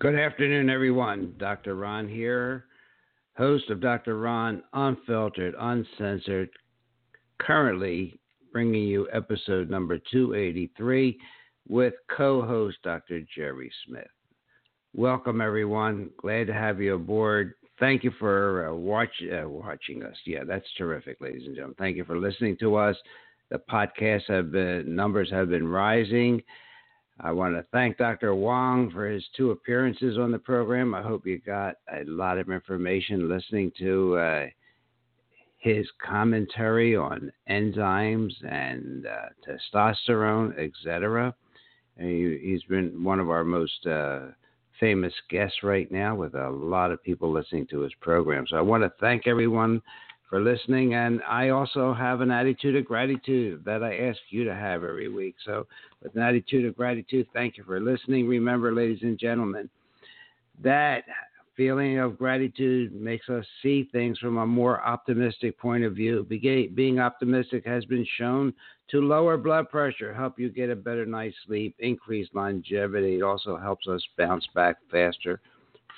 Good afternoon, everyone. Dr. Ron here, host of Dr. Ron Unfiltered, Uncensored, currently bringing you episode number 283 with co-host Dr. Jerry Smith. Welcome, everyone. Glad to have you aboard. Thank you for watching us. Yeah, that's terrific, ladies and gentlemen. Thank you for listening to us. The podcast numbers have been rising. I want to thank Dr. Wong for his 2 appearances on the program. I hope you got a lot of information listening to his commentary on enzymes and testosterone, etc. He's been one of our most famous guests right now, with a lot of people listening to his program. So I want to thank everyone for listening, and I also have an attitude of gratitude that I ask you to have every week. So with an attitude of gratitude, thank you for listening. Remember, ladies and gentlemen, that feeling of gratitude makes us see things from a more optimistic point of view. Being optimistic has been shown to lower blood pressure, help you get a better night's sleep, increase longevity. It also helps us bounce back faster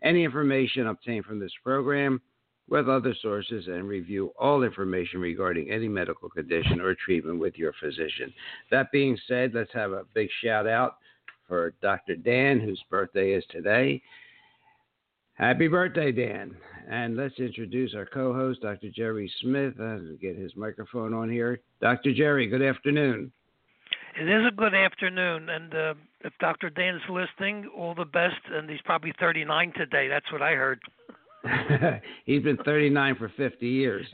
any information obtained from this program with other sources and review all information regarding any medical condition or treatment with your physician. That being said, let's have a big shout out for Dr. Dan, whose birthday is today. Happy birthday, Dan. And let's introduce our co-host, Dr. Jerry Smith. I'll get his microphone on here. Dr. Jerry, good afternoon. It is a good afternoon, and if Dr. Dan is listening, all the best, and he's probably 39 today. That's what I heard. He's been 39 for 50 years.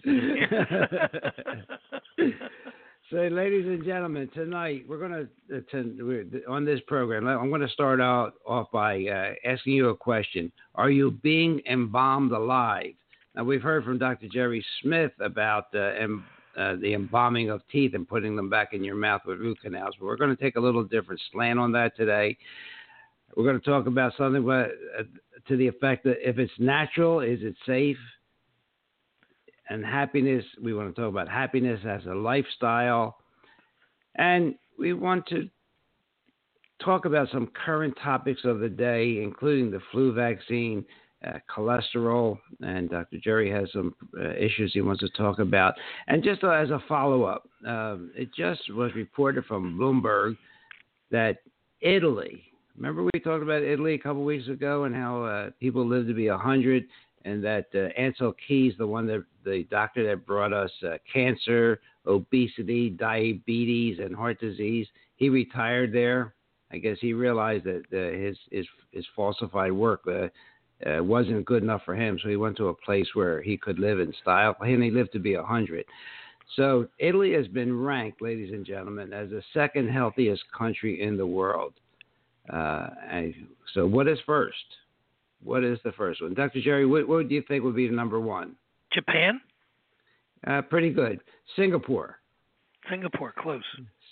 So, ladies and gentlemen, tonight we're going to on this program, I'm going to start off by asking you a question. Are you being embalmed alive? Now, we've heard from Dr. Jerry Smith about the embalming of teeth and putting them back in your mouth with root canals. But we're going to take a little different slant on that today. We're going to talk about something to the effect that if it's natural, is it safe? And happiness, we want to talk about happiness as a lifestyle. And we want to talk about some current topics of the day, including the flu vaccine, cholesterol, and Dr. Jerry has some issues he wants to talk about. And just as a follow-up, it just was reported from Bloomberg that Italy, remember we talked about Italy a couple weeks ago and how people live to be 100, and that Ansel Keys, the doctor that brought us cancer, obesity, diabetes, and heart disease, he retired there. I guess he realized that his falsified work wasn't good enough for him, so he went to a place where he could live in style, and he lived to be 100. So Italy has been ranked, ladies and gentlemen, as the second healthiest country in the world. So what is first? What is the first one? Dr. Jerry, what do you think would be the number one? Japan? Pretty good. Singapore, close.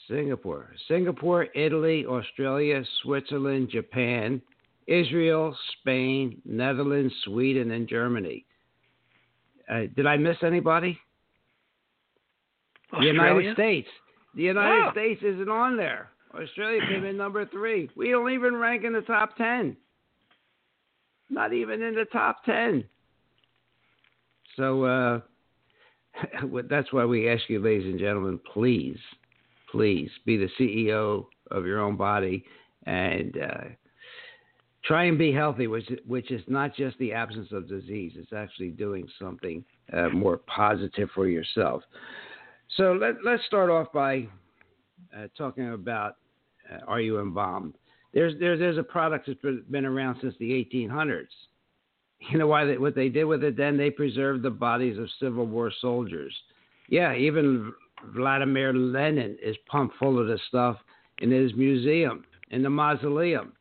Singapore, Italy, Australia, Switzerland, Japan, Israel, Spain, Netherlands, Sweden, and Germany. Did I miss anybody? Australia? The United States isn't on there. Australia came in number 3. We don't even rank in the top 10. Not even in the top 10. So that's why we ask you, ladies and gentlemen, please be the CEO of your own body and try and be healthy, which is not just the absence of disease. It's actually doing something more positive for yourself. So let's start off by talking about are you embalmed? There's a product that's been around since the 1800s. You know what they did with it then? They preserved the bodies of Civil War soldiers. Yeah, even Vladimir Lenin is pumped full of this stuff in his museum, in the mausoleum.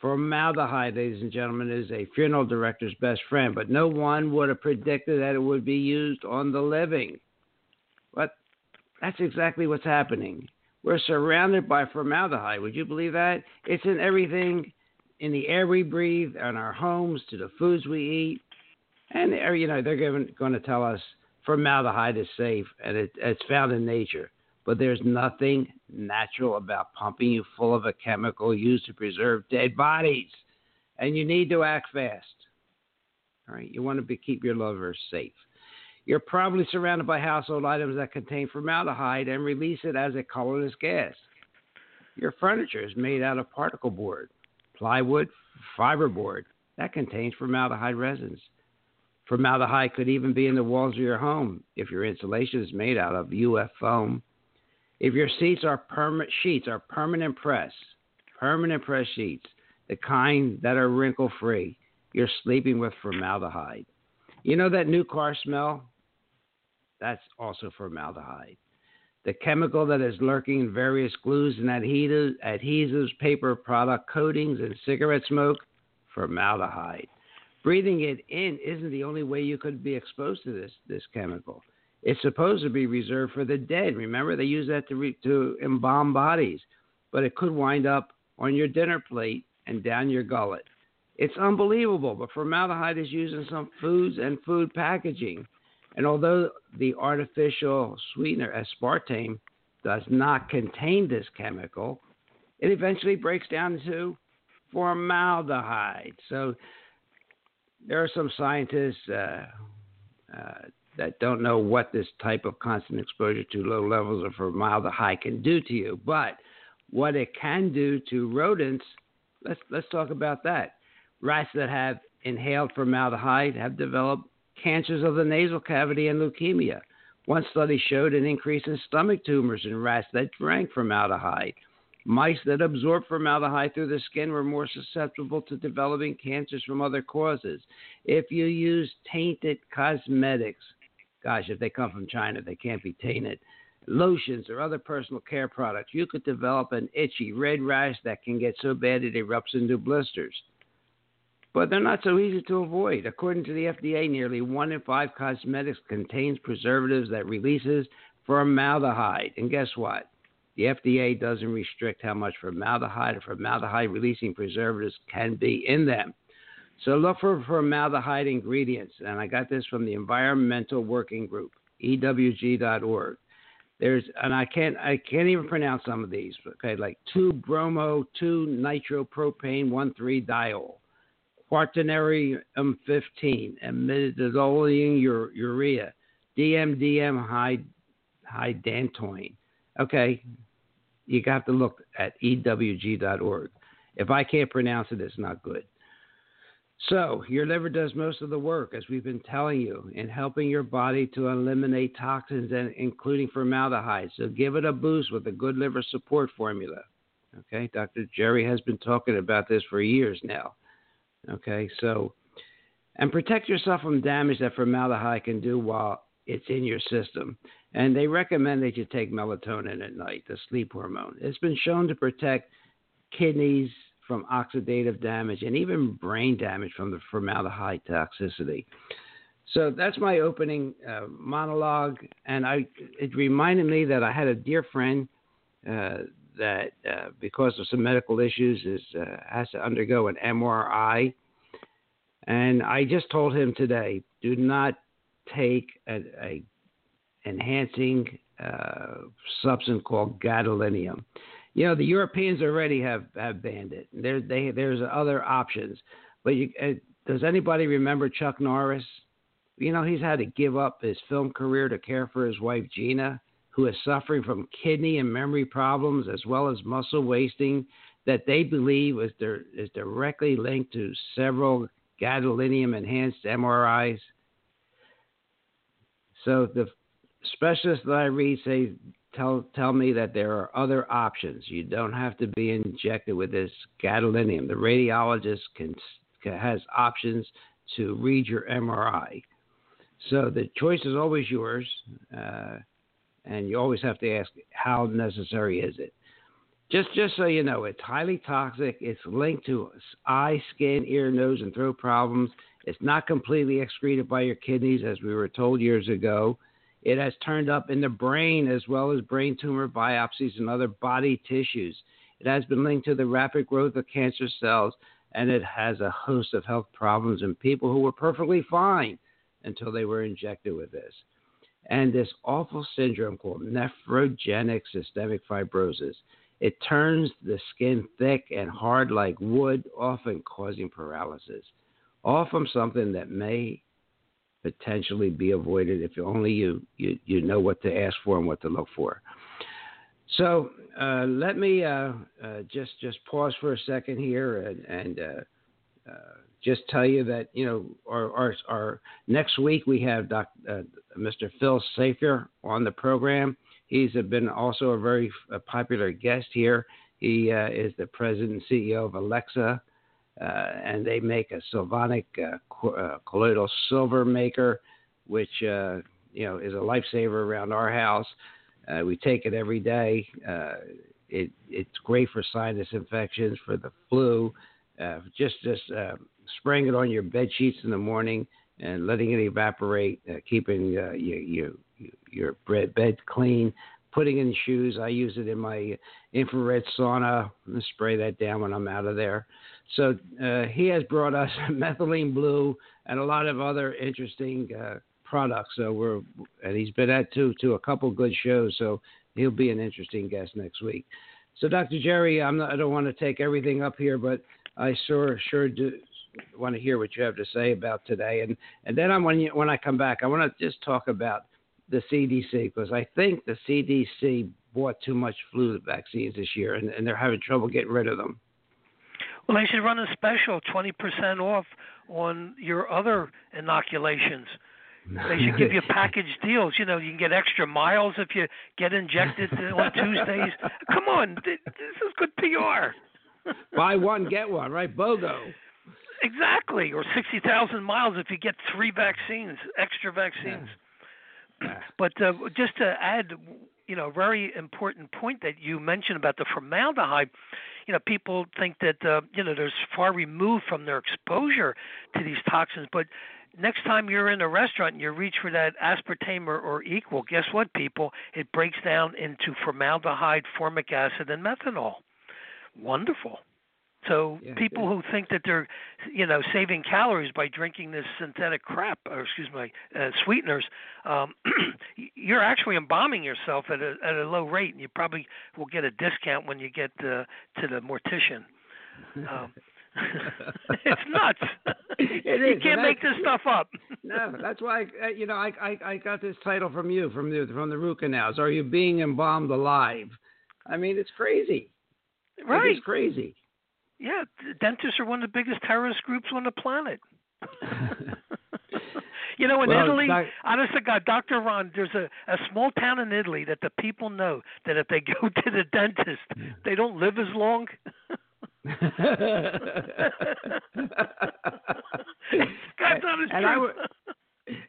Formaldehyde, ladies and gentlemen, is a funeral director's best friend, but no one would have predicted that it would be used on the living. But that's exactly what's happening. We're surrounded by formaldehyde. Would you believe that? It's in everything, in the air we breathe, in our homes, to the foods we eat. And, you know, they're going to tell us formaldehyde is safe and it's found in nature. But there's nothing natural about pumping you full of a chemical used to preserve dead bodies. And you need to act fast. All right. You want to keep your lovers safe. You're probably surrounded by household items that contain formaldehyde and release it as a colorless gas. Your furniture is made out of particle board, plywood, fiberboard. That contains formaldehyde resins. Formaldehyde could even be in the walls of your home if your insulation is made out of UF foam. If your sheets are permanent press sheets, the kind that are wrinkle-free, you're sleeping with formaldehyde. You know that new car smell? That's also formaldehyde. The chemical that is lurking in various glues and adhesives, paper product coatings, and cigarette smoke, formaldehyde. Breathing it in isn't the only way you could be exposed to this chemical. It's supposed to be reserved for the dead. Remember, they use that to embalm bodies. But it could wind up on your dinner plate and down your gullet. It's unbelievable, but formaldehyde is used in some foods and food packaging. And although the artificial sweetener aspartame does not contain this chemical, it eventually breaks down into formaldehyde. So there are some scientists that don't know what this type of constant exposure to low levels of formaldehyde can do to you, but what it can do to rodents, let's talk about that. Rats that have inhaled formaldehyde have developed cancers of the nasal cavity and leukemia. One study showed an increase in stomach tumors in rats that drank formaldehyde. Mice that absorbed formaldehyde through the skin were more susceptible to developing cancers from other causes. If you use tainted cosmetics, gosh, if they come from China, they can't be tainted, lotions or other personal care products, you could develop an itchy red rash that can get so bad it erupts into blisters. But they're not so easy to avoid. According to the FDA, nearly 1 in 5 cosmetics contains preservatives that releases formaldehyde. And guess what? The FDA doesn't restrict how much formaldehyde or formaldehyde-releasing preservatives can be in them. So look for formaldehyde ingredients. And I got this from the Environmental Working Group, EWG.org. I can't even pronounce some of these. Okay, like 2-bromo-2-nitropropane-1,3-diol. Quaternarium 15, imidazolene urea, DMDM hydantoin. Okay, you got to look at EWG.org. If I can't pronounce it, it's not good. So your liver does most of the work, as we've been telling you, in helping your body to eliminate toxins, and including formaldehyde. So give it a boost with a good liver support formula. Okay, Dr. Jerry has been talking about this for years now. Okay, so, and protect yourself from damage that formaldehyde can do while it's in your system. And they recommend that you take melatonin at night, the sleep hormone. It's been shown to protect kidneys from oxidative damage and even brain damage from the formaldehyde toxicity. So that's my opening monologue. And it reminded me that I had a dear friend that because of some medical issues has to undergo an MRI. And I just told him today, do not take a enhancing substance called gadolinium. You know, the Europeans already have banned it. There's other options. But does anybody remember Chuck Norris? You know, he's had to give up his film career to care for his wife, Gina, who is suffering from kidney and memory problems as well as muscle wasting that they believe is directly linked to several gadolinium-enhanced MRIs. So the specialists that I read say, tell me that there are other options. You don't have to be injected with this gadolinium. The radiologist has options to read your MRI. So the choice is always yours, and you always have to ask, how necessary is it? Just so you know, it's highly toxic. It's linked to eye, skin, ear, nose, and throat problems. It's not completely excreted by your kidneys, as we were told years ago. It has turned up in the brain, as well as brain tumor biopsies and other body tissues. It has been linked to the rapid growth of cancer cells, and it has a host of health problems in people who were perfectly fine until they were injected with this. And this awful syndrome called nephrogenic systemic fibrosis. It turns the skin thick and hard like wood, often causing paralysis, all from something that may potentially be avoided if only you know what to ask for and what to look for. So let me just pause for a second here and just tell you that, you know, our next week we have Mr. Phil Safier on the program. He's been also a very popular guest here. He is the president and CEO of Alexa, and they make a sylvanic colloidal silver maker, which is a lifesaver around our house. We take it every day. It's great for sinus infections, for the flu. Just spraying it on your bed sheets in the morning and letting it evaporate, keeping your bed clean, putting in shoes. I use it in my infrared sauna and spray that down when I'm out of there. So he has brought us methylene blue and a lot of other interesting products. So he's been at to a couple good shows. So he'll be an interesting guest next week. So Dr. Jerry, I don't want to take everything up here, but I sure do want to hear what you have to say about today. And then when I come back, I want to just talk about the CDC, because I think the CDC bought too much flu vaccines this year, and they're having trouble getting rid of them. Well, they should run a special 20% off on your other inoculations. They should give you package deals. You know, you can get extra miles if you get injected on Tuesdays. Come on, this is good PR. Buy one, get one, right? BOGO. Exactly, or 60,000 miles if you get three vaccines, extra vaccines. Yeah. But just to add, a very important point that you mentioned about the formaldehyde, people think that, there's far removed from their exposure to these toxins. But next time you're in a restaurant and you reach for that aspartame or equal, guess what, people? It breaks down into formaldehyde, formic acid, and methanol. Wonderful. So people who think that they're, saving calories by drinking this synthetic crap, or excuse me, sweeteners, you're actually embalming yourself at a low rate, and you probably will get a discount when you get to the mortician. It's nuts. It is. You can't make this stuff up. No, that's why I got this title from the root canals. Are you being embalmed alive? I mean, it's crazy. Right. It's crazy. Yeah, dentists are one of the biggest terrorist groups on the planet. Italy, honest to God, Dr. Ron, there's a small town in Italy that the people know that if they go to the dentist, they don't live as long. God's honest truth.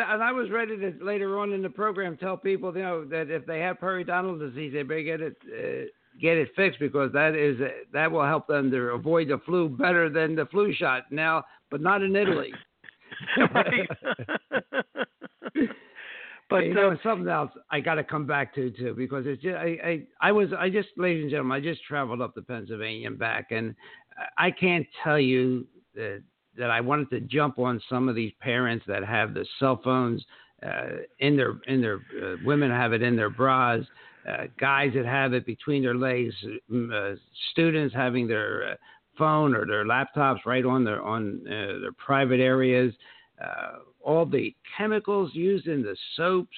I was ready to later on in the program tell people, that if they have periodontal disease, they better get it. Get it fixed, because that will help them to avoid the flu better than the flu shot now, but not in Italy. Right. But something else I got to come back to too, because it's just, I just, ladies and gentlemen, I just traveled up to Pennsylvania and back, and I can't tell you that I wanted to jump on some of these parents that have the cell phones in their women have it in their bras. Guys that have it between their legs, students having their phone or their laptops right on their private areas, all the chemicals used in the soaps.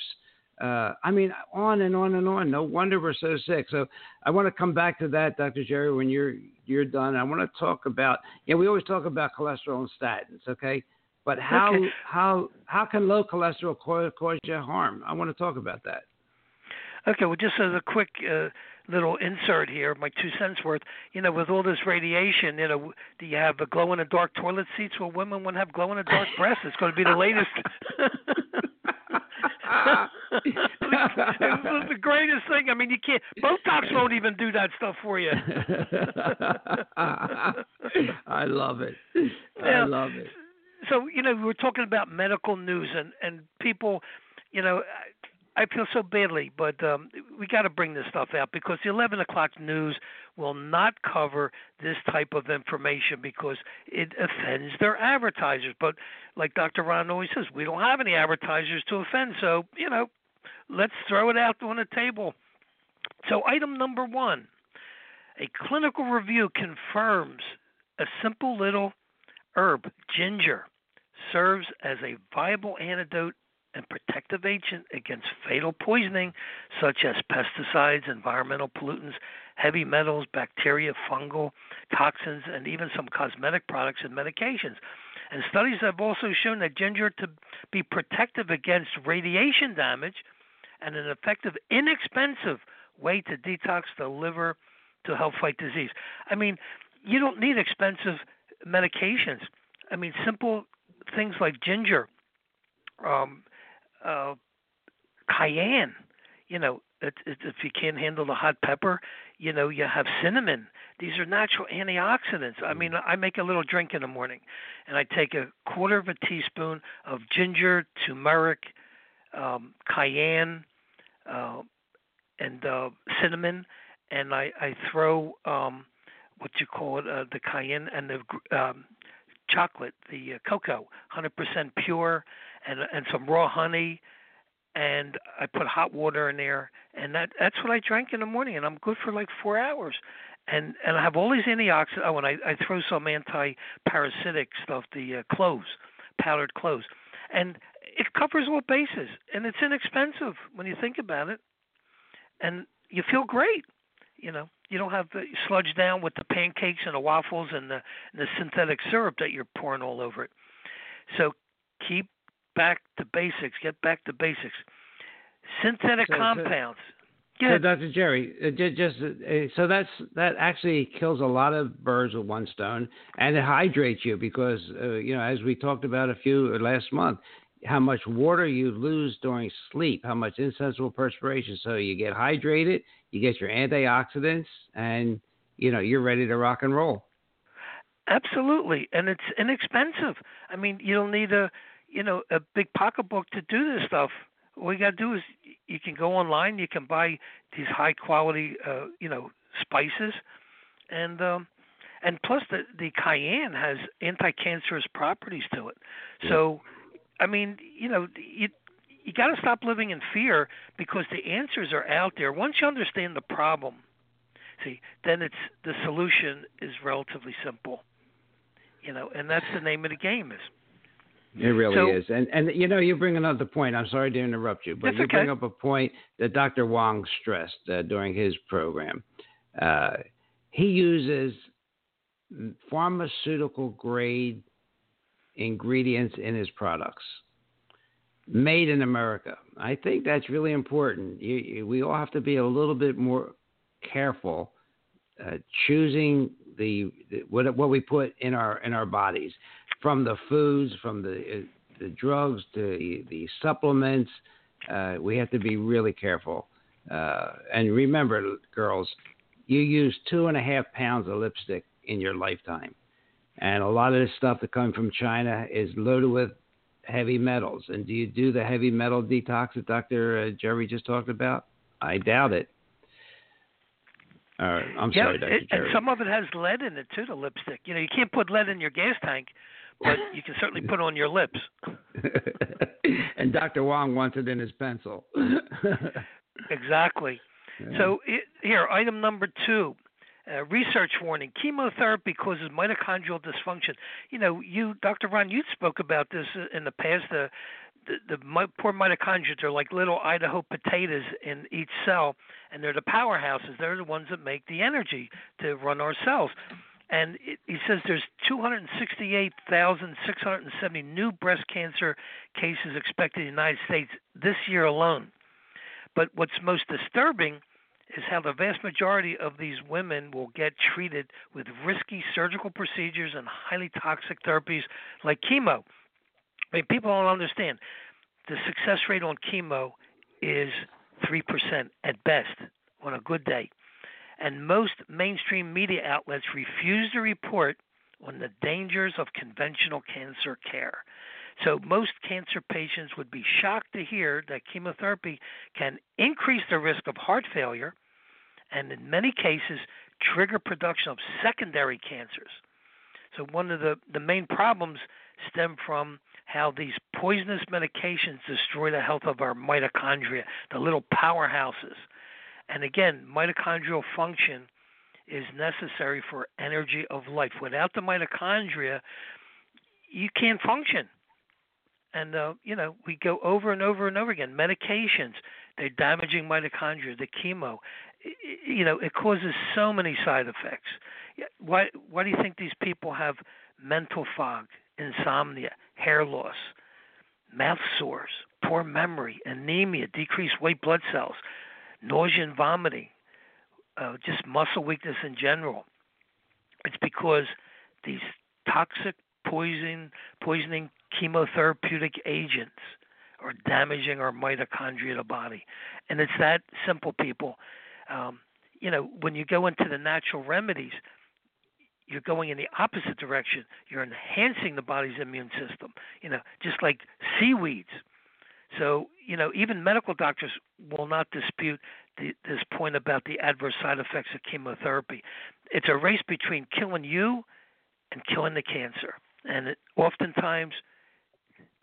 I mean, on and on and on. No wonder we're so sick. So I want to come back to that, Dr. Jerry, when you're done. I want to talk about, we always talk about cholesterol and statins, okay? But how can low cholesterol cause you harm? I want to talk about that. Okay, well, just as a quick little insert here, my 2 cents worth, with all this radiation, do you have a glow-in-the-dark toilet seats? Well, women won't have glow-in-the-dark breasts. It's going to be the latest. It's the greatest thing. I mean, you can't. Botox won't even do that stuff for you. I love it. I love it. So, you know, we're talking about medical news and people, you know, I feel so badly, but we got to bring this stuff out because the 11 o'clock news will not cover this type of information because it offends their advertisers. But like Dr. Ron always says, we don't have any advertisers to offend. So, you know, let's throw it out on the table. So item number one, a clinical review confirms a simple little herb, ginger, serves as a viable antidote and protective agent against fatal poisoning such as pesticides, environmental pollutants, heavy metals, bacteria, fungal, toxins, and even some cosmetic products and medications. And studies have also shown that ginger to be protective against radiation damage and an effective, inexpensive way to detox the liver to help fight disease. I mean, you don't need expensive medications. I mean, simple things like ginger, cayenne, you know, if you can't handle the hot pepper, you know, you have cinnamon. These are natural antioxidants. I mean, I make a little drink in the morning, and I take a quarter of a teaspoon of ginger, turmeric, cayenne, and cinnamon, and I throw the cayenne and the chocolate, the cocoa, 100% pure, and some raw honey, and I put hot water in there, and that's what I drank in the morning, and I'm good for like 4 hours. And I have all these antioxidants. Oh, and I throw some anti-parasitic stuff, the cloves, powdered cloves. And it covers all bases, and it's inexpensive when you think about it. And you feel great, you know. You don't have the sludge down with the pancakes and the waffles and the synthetic syrup that you're pouring all over it. So keep back to basics. Get back to basics. Synthetic compounds. So Dr. Jerry, so that actually kills a lot of birds with one stone, and it hydrates you because, you know, as we talked about last month, how much water you lose during sleep, how much insensible perspiration. So you get hydrated, you get your antioxidants, and, you know, you're ready to rock and roll. Absolutely. And it's inexpensive. I mean, you don't need a big pocketbook to do this stuff. All you got to do is you can go online, you can buy these high quality, spices. And plus the cayenne has anti-cancerous properties to it. So, I mean, you know, you got to stop living in fear because the answers are out there. Once you understand the problem, then it's the solution is relatively simple, you know, and that's the name of the game is. It really is. And you know, you bring another point. I'm sorry to interrupt you, but you bring up a point that Dr. Wong stressed during his program. He uses pharmaceutical grade ingredients in his products, made in America. I think that's really important. We all have to be a little bit more careful choosing what we put in our bodies, from the foods, from the drugs to the supplements. We have to be really careful. And remember, girls, you use 2.5 pounds of lipstick in your lifetime. And a lot of this stuff that comes from China is loaded with heavy metals. And do you do the heavy metal detox that Dr. Jerry just talked about? I doubt it. I'm sorry, Dr. Jerry. And some of it has lead in it, too, the lipstick. You know, you can't put lead in your gas tank, but you can certainly put it on your lips. And Dr. Wong wants it in his pencil. Exactly. Yeah. So item number two. Research warning, chemotherapy causes mitochondrial dysfunction. You know, Dr. Ron, you spoke about this in the past. The poor mitochondria are like little Idaho potatoes in each cell, and they're the powerhouses. They're the ones that make the energy to run our cells. And he says there's 268,670 new breast cancer cases expected in the United States this year alone. But what's most disturbing is how the vast majority of these women will get treated with risky surgical procedures and highly toxic therapies like chemo. I mean, people don't understand. The success rate on chemo is 3% at best on a good day. And most mainstream media outlets refuse to report on the dangers of conventional cancer care. So most cancer patients would be shocked to hear that chemotherapy can increase the risk of heart failure and in many cases trigger production of secondary cancers. So one of the main problems stem from how these poisonous medications destroy the health of our mitochondria, the little powerhouses. And again, mitochondrial function is necessary for energy of life. Without the mitochondria, you can't function. And, we go over and over and over again. Medications, they're damaging mitochondria, the chemo. It causes so many side effects. Why do you think these people have mental fog, insomnia, hair loss, mouth sores, poor memory, anemia, decreased white blood cells, nausea and vomiting, just muscle weakness in general? It's because these toxic poisoning chemotherapeutic agents are damaging our mitochondria of the body. And it's that simple, people. When you go into the natural remedies, you're going in the opposite direction. You're enhancing the body's immune system, just like seaweeds. So, even medical doctors will not dispute this point about the adverse side effects of chemotherapy. It's a race between killing you and killing the cancer. And oftentimes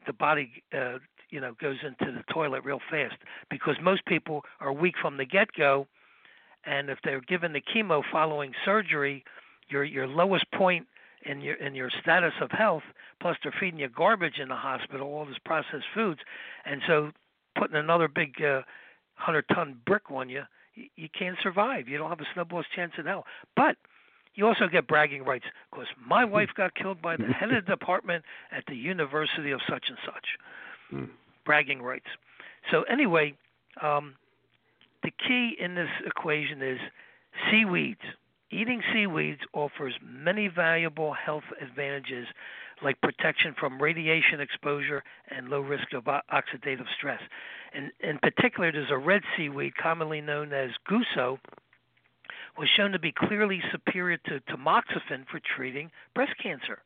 the body, goes into the toilet real fast because most people are weak from the get-go. And if they're given the chemo following surgery, your lowest point in your status of health, plus they're feeding you garbage in the hospital, all this processed foods. And so putting another big 100-ton brick on you, you can't survive. You don't have a snowball's chance in hell. But you also get bragging rights because my wife got killed by the head of the department at the University of such and such. Mm. Bragging rights. So anyway, the key in this equation is seaweeds. Eating seaweeds offers many valuable health advantages like protection from radiation exposure and low risk of oxidative stress. And in particular, there's a red seaweed, commonly known as guso, was shown to be clearly superior to tamoxifen for treating breast cancer.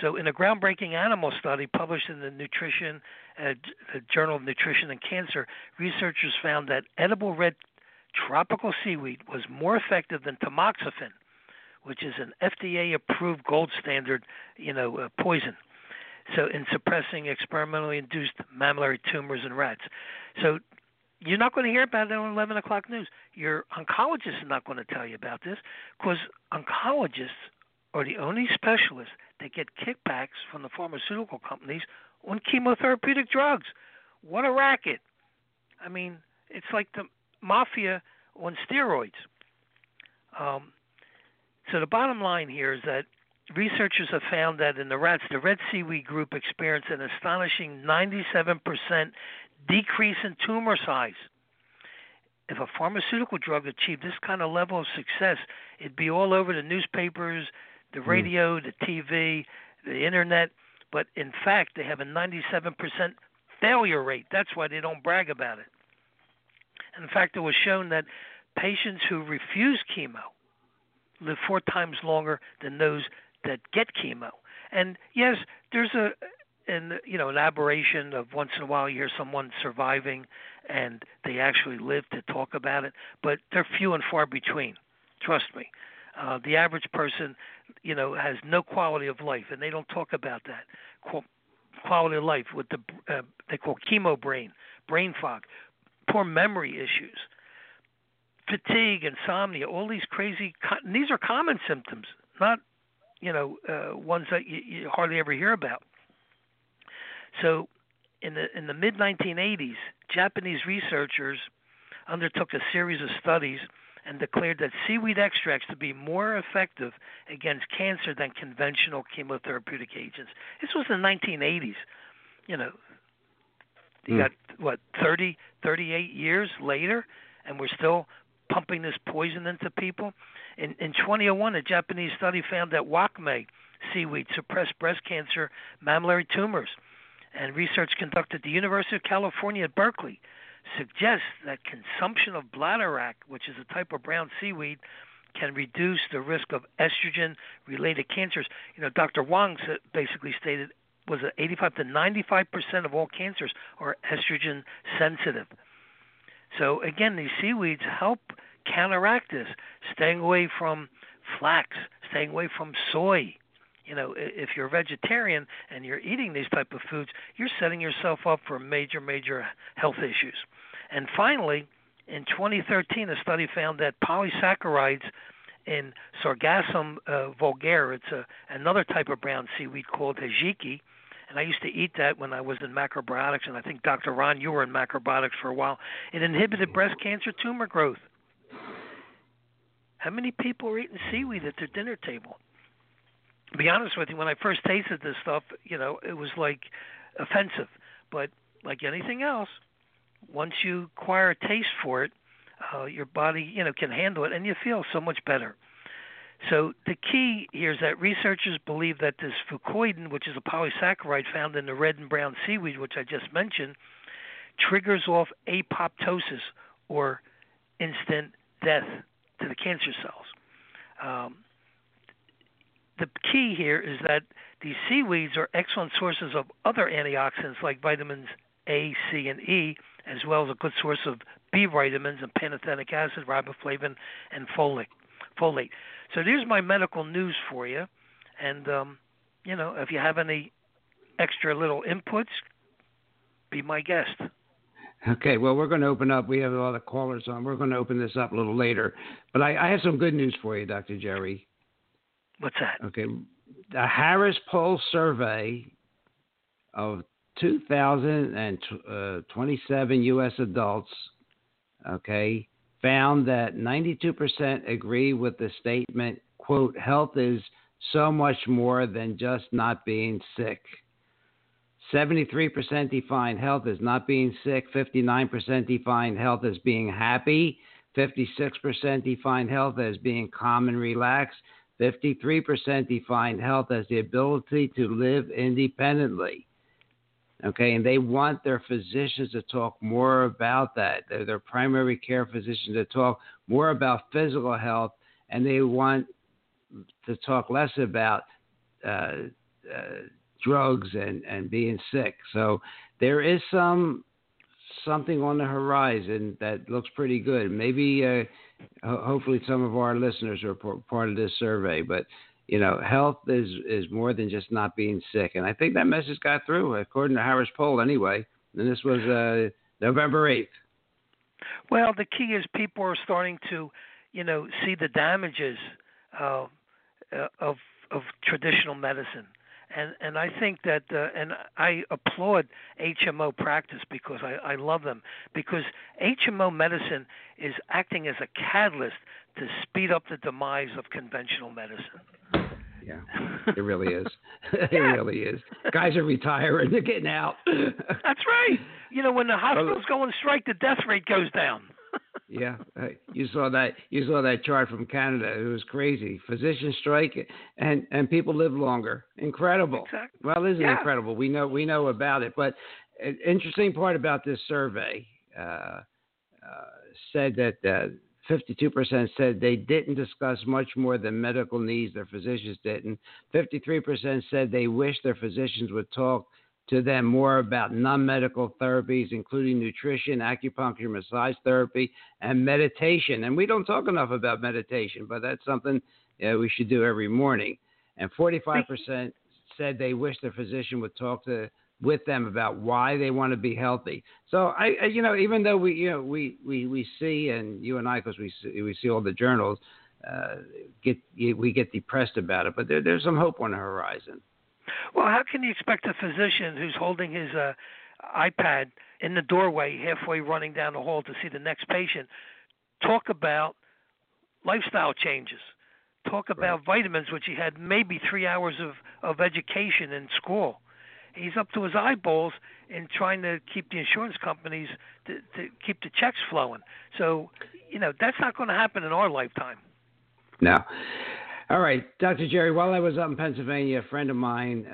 So in a groundbreaking animal study published in the Journal of Nutrition and Cancer, researchers found that edible red tropical seaweed was more effective than tamoxifen, which is an FDA-approved gold standard, poison. So in suppressing experimentally induced mammillary tumors in rats. So you're not going to hear about it on 11 o'clock news. Your oncologist is not going to tell you about this because oncologists are the only specialists that get kickbacks from the pharmaceutical companies on chemotherapeutic drugs. What a racket. I mean, it's like the mafia on steroids. So the bottom line here is that researchers have found that in the rats, the red seaweed group experienced an astonishing 97% decrease in tumor size. If a pharmaceutical drug achieved this kind of level of success, it'd be all over the newspapers, the radio, the TV, the internet. But in fact, they have a 97% failure rate. That's why they don't brag about it. In fact, it was shown that patients who refuse chemo live 4 times longer than those that get chemo. And yes, there's an aberration of once in a while you hear someone surviving and they actually live to talk about it, but they're few and far between. Trust me. The average person, has no quality of life, and they don't talk about that. Quality of life, what they call chemo brain fog, poor memory issues, fatigue, insomnia, all these crazy – these are common symptoms, not, ones that you hardly ever hear about. So in the mid-1980s, Japanese researchers undertook a series of studies and declared that seaweed extracts to be more effective against cancer than conventional chemotherapeutic agents. This was in the 1980s. You got, 38 years later, and we're still pumping this poison into people? In 2001, a Japanese study found that wakame seaweed suppressed breast cancer mammillary tumors. and research conducted at the University of California at Berkeley suggests that consumption of bladderwrack, which is a type of brown seaweed, can reduce the risk of estrogen-related cancers. You know, Dr. Wong basically stated was that 85 to 95% of all cancers are estrogen-sensitive. So, again, these seaweeds help counteract this, staying away from flax, staying away from soy. You know, if you're a vegetarian and you're eating these type of foods, you're setting yourself up for major, major health issues. And finally, in 2013, a study found that polysaccharides in Sargassum vulgare, it's another type of brown seaweed called hijiki, and I used to eat that when I was in macrobiotics, and I think, Dr. Ron, you were in macrobiotics for a while. It inhibited breast cancer tumor growth. How many people are eating seaweed at their dinner table? To be honest with you, when I first tasted this stuff, you know, it was, like, offensive. But like anything else, once you acquire a taste for it, your body, you know, can handle it, and you feel so much better. So the key here is that researchers believe that this fucoidin, which is a polysaccharide found in the red and brown seaweed, which I just mentioned, triggers off apoptosis, or instant death to the cancer cells. The key here is that these seaweeds are excellent sources of other antioxidants like vitamins A, C, and E, as well as a good source of B vitamins and pantothenic acid, riboflavin, and folate. So there's my medical news for you. And, you know, if you have any extra little inputs, be my guest. Okay, well, we're going to open up. We have a lot of callers on. We're going to open this up a little later. But I have some good news for you, Dr. Jerry. What's that? Okay. The Harris Poll survey of 2,027 U.S. adults, okay, found that 92% agree with the statement, quote, health is so much more than just not being sick. 73% define health as not being sick. 59% define health as being happy. 56% define health as being calm and relaxed. 53% define health as the ability to live independently. Okay, and they want their physicians to talk more about that. Their primary care physicians to talk more about physical health, and they want to talk less about drugs and being sick. So there is something on the horizon that looks pretty good. Maybe hopefully some of our listeners are part of this survey, but you know, health is more than just not being sick. And I think that message got through, according to Harris Poll anyway. And this was November 8th. Well, the key is people are starting to, you know, see the damages of traditional medicine. And I think that, and I applaud HMO practice because I love them, because HMO medicine is acting as a catalyst to speed up the demise of conventional medicine. Yeah, it really is. It really is. Guys are retiring. They're getting out. That's right. You know, when the hospitals go on strike, the death rate goes down. Yeah, you saw that chart from Canada. It was crazy. Physicians strike, and people live longer. Incredible. Exactly. Well, isn't it incredible? We know about it. But an interesting part about this survey said that 52% said they didn't discuss much more than medical needs. Their physicians didn't. 53% said they wish their physicians would talk to them more about non-medical therapies, including nutrition, acupuncture, massage therapy, and meditation. And we don't talk enough about meditation, but that's something we should do every morning. And 45% said they wish their physician would talk with them about why they want to be healthy. So I, you know, even though we see, and you and I, because we see all the journals, we get depressed about it, but there's some hope on the horizon. Well, how can you expect a physician who's holding his iPad in the doorway, halfway running down the hall to see the next patient, talk about lifestyle changes, talk about vitamins, which he had maybe 3 hours of education in school? He's up to his eyeballs in trying to keep the insurance companies to keep the checks flowing. So, you know, that's not going to happen in our lifetime. No. All right, Dr. Jerry, while I was up in Pennsylvania, a friend of mine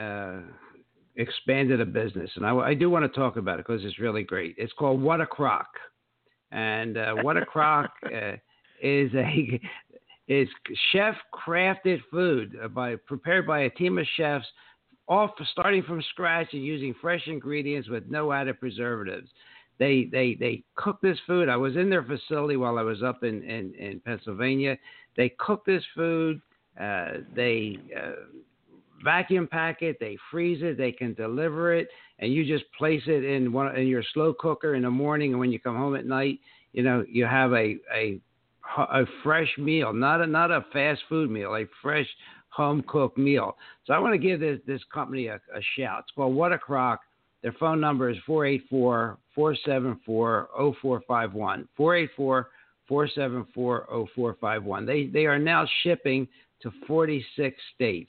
expanded a business, and I do want to talk about it because it's really great. It's called What a Crock, and What a Crock is chef crafted food prepared by a team of chefs, starting from scratch and using fresh ingredients with no added preservatives. They cook this food. I was in their facility while I was up in Pennsylvania. They cook this food. They vacuum pack it. They freeze it. They can deliver it, and you just place it in your slow cooker in the morning. And when you come home at night, you have a fresh meal, not a fast food meal, a fresh home cooked meal. So I want to give this company a shout. It's called What a Crock. Their phone number is 484-474-0451. 484-474-0451. They are now shipping to 46 states,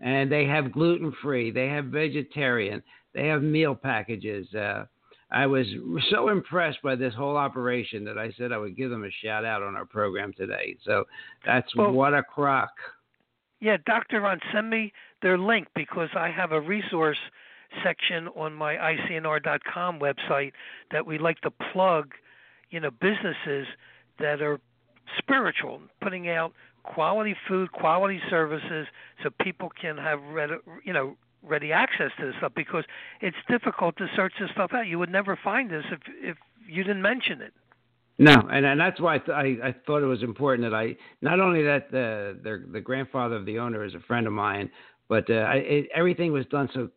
and they have gluten-free. They have vegetarian. They have meal packages. I was so impressed by this whole operation that I said I would give them a shout-out on our program today. So that's What a Crock. Yeah, Dr. Ron, send me their link because I have a resource section on my ICNR.com website that we like to plug, businesses that are spiritual, putting out quality food, quality services, so people can have ready access to this stuff, because it's difficult to search this stuff out. You would never find this if you didn't mention it. No, and that's why I thought it was important that the grandfather of the owner is a friend of mine, but everything was done so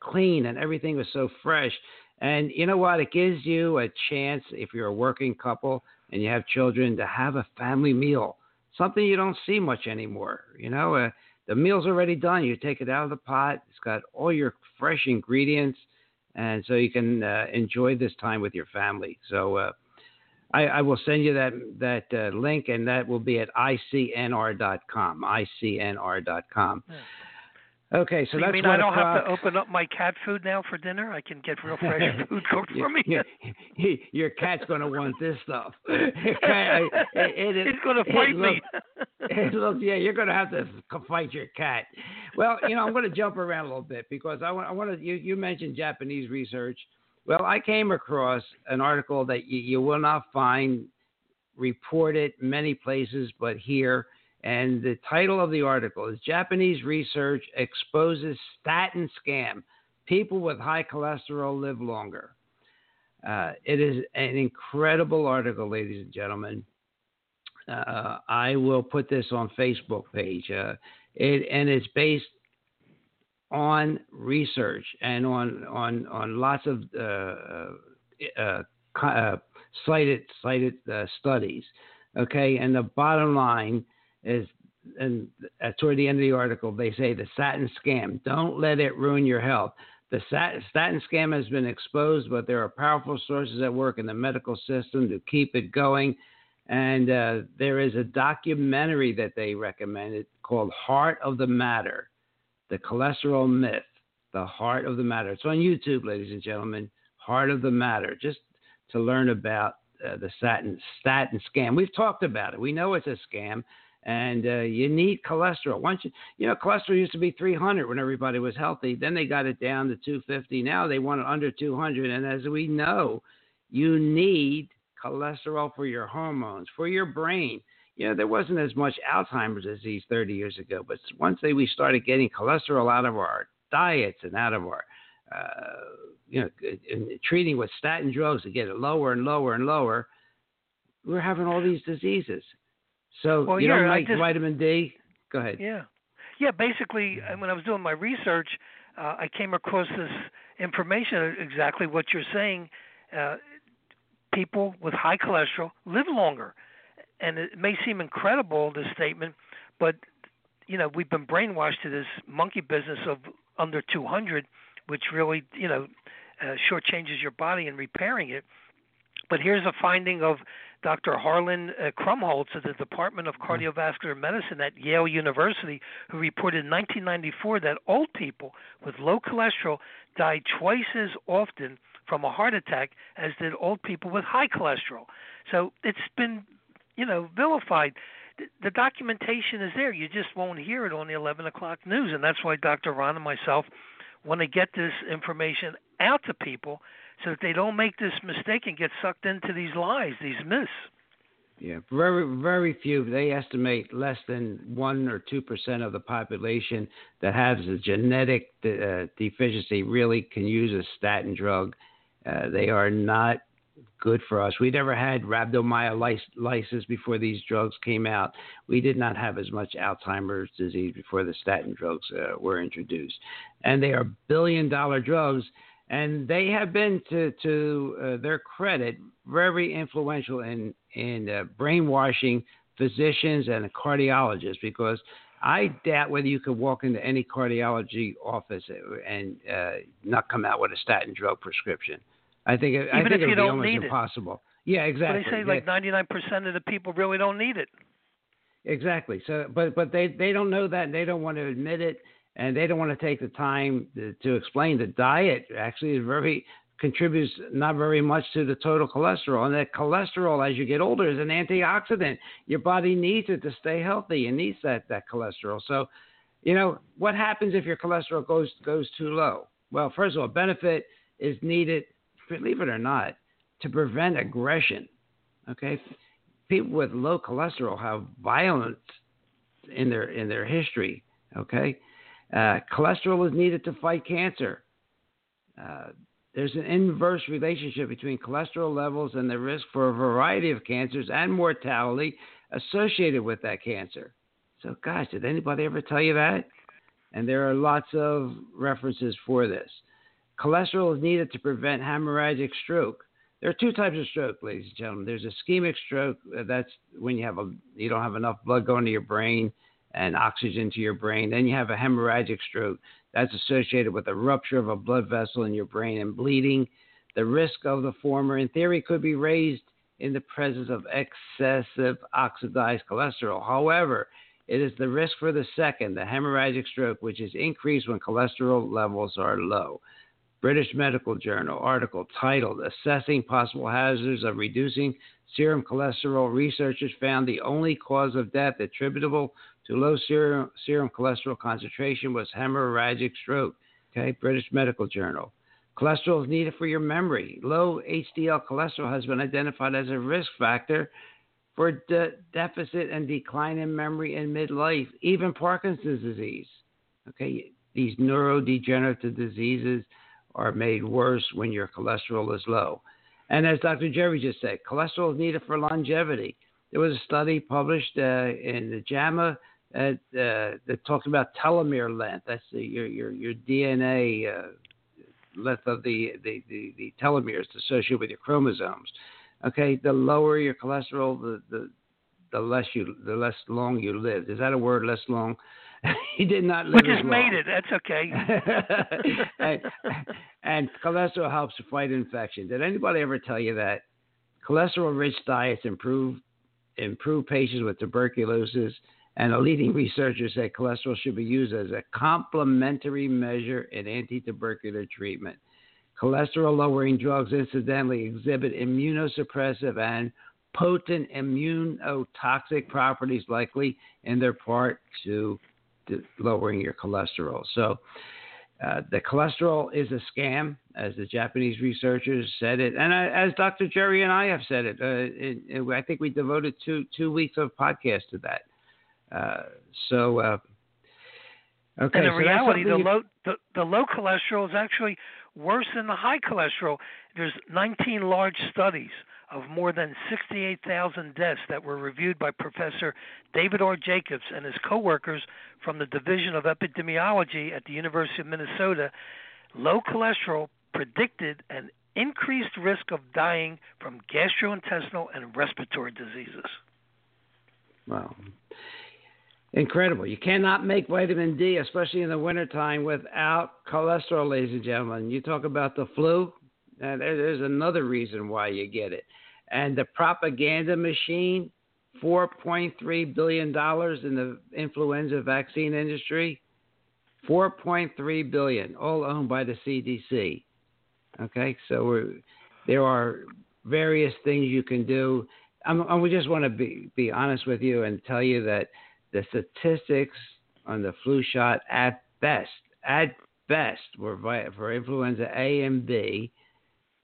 clean and everything was so fresh. And you know what? It gives you a chance, if you're a working couple and you have children, to have a family meal, something you don't see much anymore. The meal's already done. You take it out of the pot. It's got all your fresh ingredients. And so you can enjoy this time with your family. So I will send you that link, and that will be at ICNR.com, ICNR.com. Yeah. Okay, so you mean I don't have to open up my cat food now for dinner? I can get real fresh food cooked for me. Your cat's going to want this stuff. It's going to fight me. You're going to have to fight your cat. Well, I'm going to jump around a little bit because I want to. You mentioned Japanese research. Well, I came across an article that you will not find reported many places, but here. And the title of the article is Japanese Research Exposes Statin Scam. People with high cholesterol live longer. It is an incredible article, ladies and gentlemen. I will put this on Facebook page. It's based on research and on lots of cited studies. Okay, and the bottom line is, and toward the end of the article, they say the statin scam. Don't let it ruin your health. The statin scam has been exposed, but there are powerful sources at work in the medical system to keep it going. And there is a documentary that they recommended called Heart of the Matter, The Cholesterol Myth, The Heart of the Matter. It's on YouTube, ladies and gentlemen, Heart of the Matter, just to learn about the statin scam. We've talked about it. We know it's a scam. And you need cholesterol. Once cholesterol used to be 300 when everybody was healthy. Then they got it down to 250. Now they want it under 200. And as we know, you need cholesterol for your hormones, for your brain. There wasn't as much Alzheimer's disease 30 years ago. But once we started getting cholesterol out of our diets and out of our, treating with statin drugs to get it lower and lower and lower, we're having all these diseases. So don't like vitamin D? Go ahead. Yeah. Basically, when I was doing my research, I came across this information, exactly what you're saying. People with high cholesterol live longer, and it may seem incredible, this statement, but we've been brainwashed to this monkey business of under 200, which really shortchanges your body in repairing it. But here's a finding of Dr. Harlan Krumholz of the Department of Cardiovascular Medicine at Yale University, who reported in 1994 that old people with low cholesterol died twice as often from a heart attack as did old people with high cholesterol. So it's been, vilified. The documentation is there. You just won't hear it on the 11 o'clock news, and that's why Dr. Ron and myself want to get this information out to people so that they don't make this mistake and get sucked into these lies, these myths. Yeah, very, very few. They estimate less than 1 or 2% of the population that has a genetic deficiency really can use a statin drug. They are not good for us. We never had rhabdomyolysis before these drugs came out. We did not have as much Alzheimer's disease before the statin drugs were introduced. And they are billion-dollar drugs. And they have been, to their credit, very influential in brainwashing physicians and cardiologists, because I doubt whether you could walk into any cardiology office and not come out with a statin drug prescription. I think it would be almost impossible. Yeah, exactly. But they say like 99% of the people really don't need it. Exactly. So, but they don't know that, and they don't want to admit it, and they don't want to take the time to explain. The diet actually contributes not very much to the total cholesterol. And that cholesterol, as you get older, is an antioxidant. Your body needs it to stay healthy and needs that cholesterol. So, you know, what happens if your cholesterol goes too low? Well, first of all, benefit is needed, believe it or not, to prevent aggression. Okay? People with low cholesterol have violence in their history. Okay? Cholesterol is needed to fight cancer. There's an inverse relationship between cholesterol levels and the risk for a variety of cancers and mortality associated with that cancer. So, gosh, did anybody ever tell you that? And there are lots of references for this. Cholesterol is needed to prevent hemorrhagic stroke. There are two types of stroke, ladies and gentlemen. There's ischemic stroke. That's when you don't have enough blood going to your brain and oxygen to your brain. Then you have a hemorrhagic stroke. That's associated with a rupture of a blood vessel in your brain and bleeding. The risk of the former, in theory, could be raised in the presence of excessive oxidized cholesterol. However, it is the risk for the second, the hemorrhagic stroke, which is increased when cholesterol levels are low. British Medical Journal article titled "Assessing Possible Hazards of Reducing Serum Cholesterol," researchers found the only cause of death attributable to low serum cholesterol concentration was hemorrhagic stroke. Okay, British Medical Journal. Cholesterol is needed for your memory. Low HDL cholesterol has been identified as a risk factor for deficit and decline in memory in midlife, even Parkinson's disease. Okay, these neurodegenerative diseases are made worse when your cholesterol is low. And as Dr. Jerry just said, cholesterol is needed for longevity. There was a study published in the JAMA that talked about telomere length. That's your DNA length of the telomeres associated with your chromosomes. Okay, the lower your cholesterol, the less long you live. Is that a word, less long? He did not live. We just made it. That's okay. and cholesterol helps to fight infection. Did anybody ever tell you that? Cholesterol-rich diets improve patients with tuberculosis, and a leading researcher said cholesterol should be used as a complementary measure in anti-tubercular treatment. Cholesterol-lowering drugs, incidentally, exhibit immunosuppressive and potent immunotoxic properties, likely in their part to lowering your cholesterol. So the cholesterol is a scam, as the Japanese researchers said it. And as Dr. Jerry and I have said it, I think we devoted two weeks of podcast to that. Okay. And in reality, the low cholesterol is actually worse than the high cholesterol. There's 19 large studies of more than 68,000 deaths that were reviewed by Professor David R. Jacobs and his co-workers from the Division of Epidemiology at the University of Minnesota. Low cholesterol predicted an increased risk of dying from gastrointestinal and respiratory diseases. Wow. Incredible. You cannot make vitamin D, especially in the wintertime, without cholesterol, ladies and gentlemen. You talk about the flu. There's another reason why you get it. And the propaganda machine, $4.3 billion in the influenza vaccine industry, $4.3 billion, all owned by the CDC. Okay, so there are various things you can do. We just want to be honest with you and tell you that the statistics on the flu shot, at best, best for influenza A and B,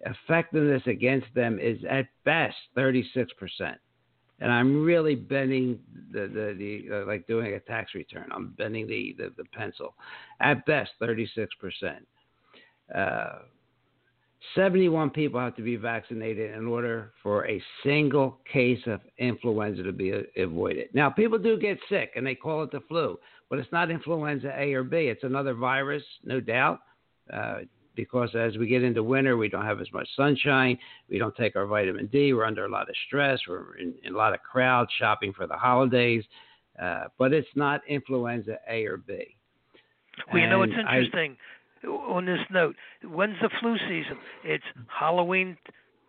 effectiveness against them is at best 36%. And I'm really bending the like doing a tax return. I'm bending the pencil. At best, 36%. 71 people have to be vaccinated in order for a single case of influenza to be avoided. Now, people do get sick, and they call it the flu, but it's not influenza A or B. It's another virus, no doubt, because as we get into winter, we don't have as much sunshine. We don't take our vitamin D. We're under a lot of stress. We're in a lot of crowds shopping for the holidays. But it's not influenza A or B. Well, you know, it's interesting on this note. When's the flu season? It's Halloween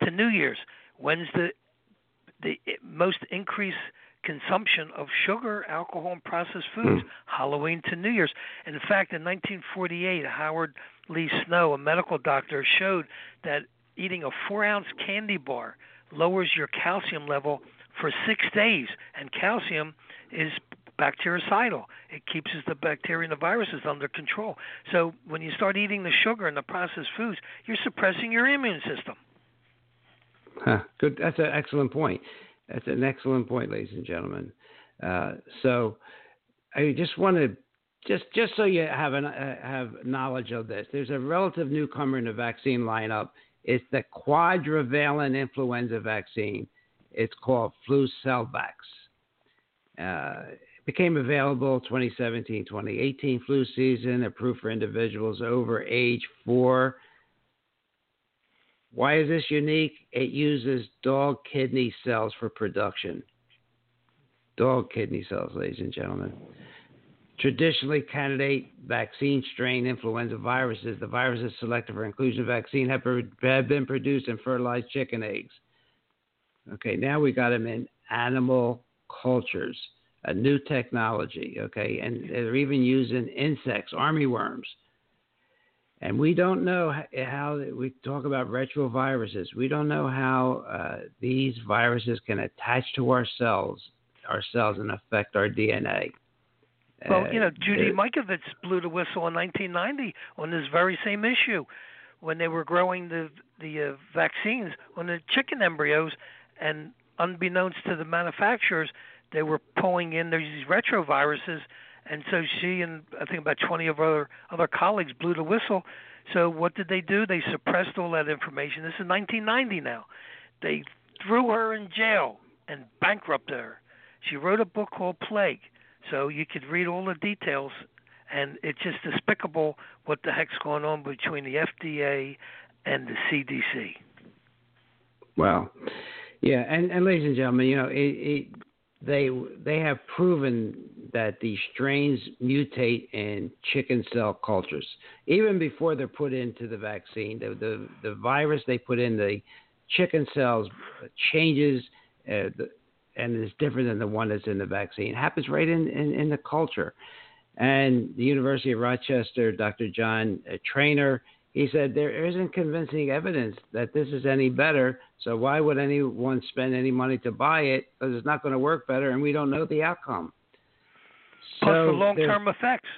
to New Year's. When's the most increase consumption of sugar, alcohol, and processed foods? Halloween to New Year's. And in fact, in 1948, Howard Lee Snow, a medical doctor, showed that eating a 4-ounce candy bar lowers your calcium level for 6 days, and calcium is bactericidal. It keeps the bacteria and the viruses under control. So when you start eating the sugar and the processed foods, you're suppressing your immune system. Good. That's an excellent point. That's an excellent point, ladies and gentlemen. So I just want to Just so you have knowledge of this, there's a relative newcomer in the vaccine lineup. It's the quadrivalent influenza vaccine. It's called FluCellvax. It became available 2017-2018 flu season, approved for individuals over age 4. Why is this unique? It uses dog kidney cells for production. Dog kidney cells, ladies and gentlemen. Traditionally, candidate vaccine strain influenza viruses, the viruses selected for inclusion vaccine, have been produced in fertilized chicken eggs. Okay, now we got them in animal cultures, a new technology, okay, and they're even using insects, armyworms. And we don't know how we talk about retroviruses. We don't know how these viruses can attach to our cells and affect our DNA. Well, you know, Judy Mikovits blew the whistle in 1990 on this very same issue when they were growing the vaccines on the chicken embryos, and unbeknownst to the manufacturers, they were pulling in these retroviruses, and so she and I think about 20 of her other colleagues blew the whistle. So what did they do? They suppressed all that information. This is 1990 now. They threw her in jail and bankrupted her. She wrote a book called Plague. So you could read all the details, and it's just despicable what the heck's going on between the FDA and the CDC. Wow. Yeah, and ladies and gentlemen, you know, they have proven that these strains mutate in chicken cell cultures. Even before they're put into the vaccine, the virus they put in the chicken cells changes and it's different than the one that's in the vaccine. It happens right in the culture. And the University of Rochester, Dr. John Trainor, he said there isn't convincing evidence that this is any better, so why would anyone spend any money to buy it? Because it's not going to work better, and we don't know the outcome. Plus so the long-term effects.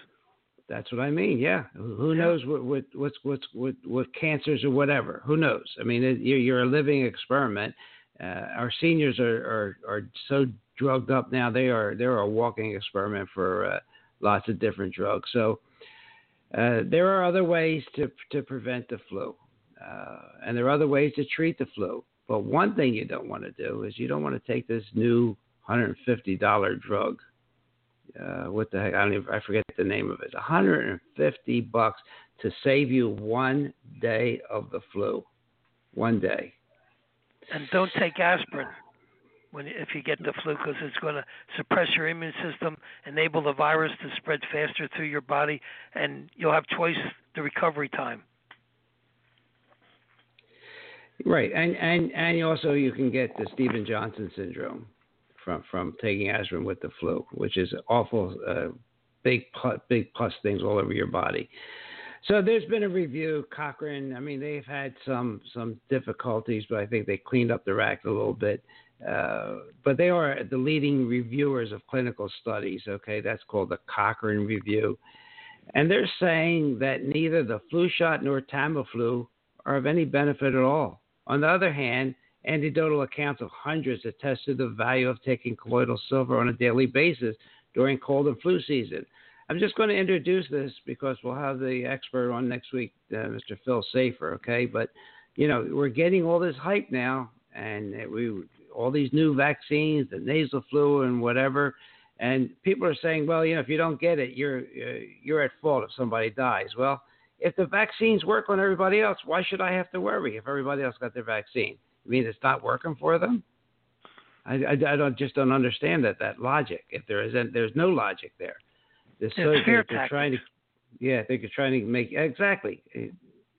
That's what I mean, yeah. Who knows what cancers or whatever? Who knows? I mean, you're a living experiment. Our seniors are so drugged up now. They're a walking experiment for lots of different drugs. So there are other ways to prevent the flu, and there are other ways to treat the flu. But one thing you don't want to do is you don't want to take this new $150 drug. What the heck? I forget the name of it. $150 to save you one day of the flu. One day. And don't take aspirin if you get the flu, because it's going to suppress your immune system, enable the virus to spread faster through your body, and you'll have twice the recovery time. Right, and also you can get the Steven Johnson syndrome from taking aspirin with the flu, which is awful, big pus things all over your body. So there's been a review, Cochrane. I mean, they've had some difficulties, but I think they cleaned up the rack a little bit. But they are the leading reviewers of clinical studies, okay? That's called the Cochrane Review. And they're saying that neither the flu shot nor Tamiflu are of any benefit at all. On the other hand, anecdotal accounts of hundreds attest to the value of taking colloidal silver on a daily basis during cold and flu season. I'm just going to introduce this because we'll have the expert on next week, Mr. Phil Safier, okay? But, you know, we're getting all this hype now, and all these new vaccines, the nasal flu and whatever, and people are saying, well, you know, if you don't get it, you're at fault if somebody dies. Well, if the vaccines work on everybody else, why should I have to worry if everybody else got their vaccine? I mean, it's not working for them? I just don't understand that logic. If there's no logic there. They're trying to make, exactly.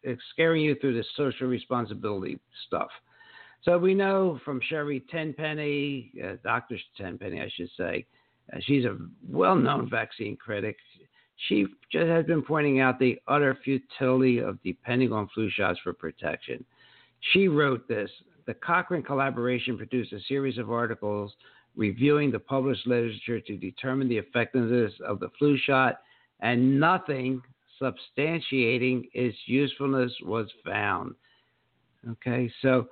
It's scaring you through the social responsibility stuff. So we know from Sherry Tenpenny, Dr. Tenpenny, I should say, she's a well-known vaccine critic. She just has been pointing out the utter futility of depending on flu shots for protection. She wrote this: the Cochrane collaboration produced a series of articles reviewing the published literature to determine the effectiveness of the flu shot, and nothing substantiating its usefulness was found. Okay, so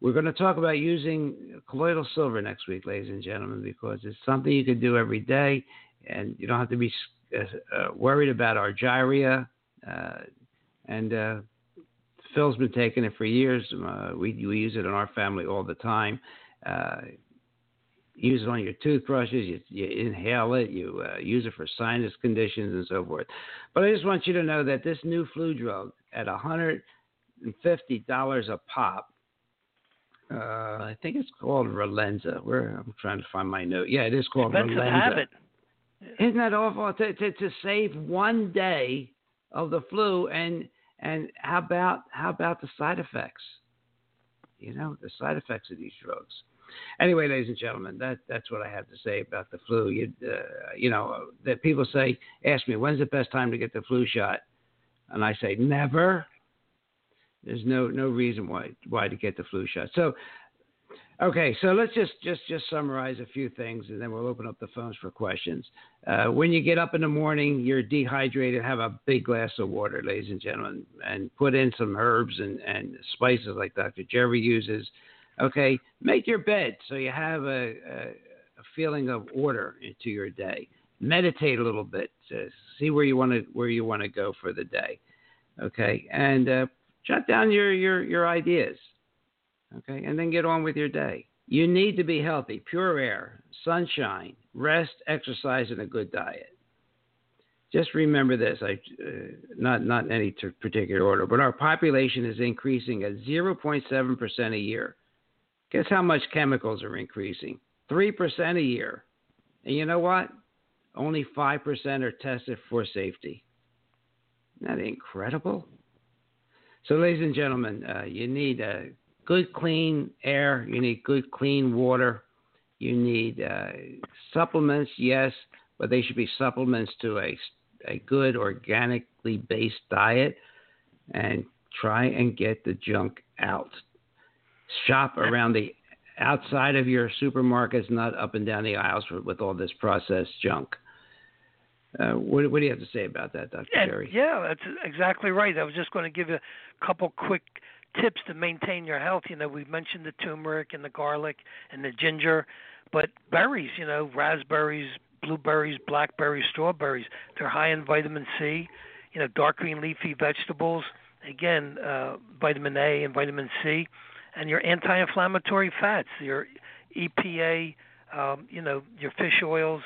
we're going to talk about using colloidal silver next week, ladies and gentlemen, because it's something you can do every day, and you don't have to be worried about argyria. Phil's been taking it for years. We use it in our family all the time. Use it on your toothbrushes, you inhale it, you use it for sinus conditions and so forth. But I just want you to know that this new flu drug at $150 a pop, I think it's called Relenza. I'm trying to find my note. Yeah, it is called Relenza. That's a habit. Isn't that awful? To save one day of the flu, and how about the side effects? You know, the side effects of these drugs. Anyway, ladies and gentlemen, that's what I have to say about the flu. You know, that people say, ask me, when's the best time to get the flu shot? And I say, never. There's no reason why to get the flu shot. So, okay, so let's just summarize a few things, and then we'll open up the phones for questions. When you get up in the morning, you're dehydrated, have a big glass of water, ladies and gentlemen, and put in some herbs and spices like Dr. Jerry uses. Okay, make your bed so you have a feeling of order into your day. Meditate a little bit. See where you want to go for the day. Okay, and jot down your ideas. Okay, and then get on with your day. You need to be healthy. Pure air, sunshine, rest, exercise, and a good diet. Just remember this, not in any particular order, but our population is increasing at 0.7% a year. Guess how much chemicals are increasing? 3% a year. And you know what? Only 5% are tested for safety. Isn't that incredible? So, ladies and gentlemen, you need good, clean air. You need good, clean water. You need supplements, yes, but they should be supplements to a good, organically based diet. And try and get the junk out. Shop around the outside of your supermarkets, not up and down the aisles with all this processed junk. What do you have to say about that, Dr. Jerry? Yeah, that's exactly right. I was just going to give you a couple quick tips to maintain your health. You know, we've mentioned the turmeric and the garlic and the ginger, but berries, you know, raspberries, blueberries, blackberries, strawberries, they're high in vitamin C. You know, dark green leafy vegetables, again, vitamin A and vitamin C. And your anti-inflammatory fats, your EPA, you know, your fish oils,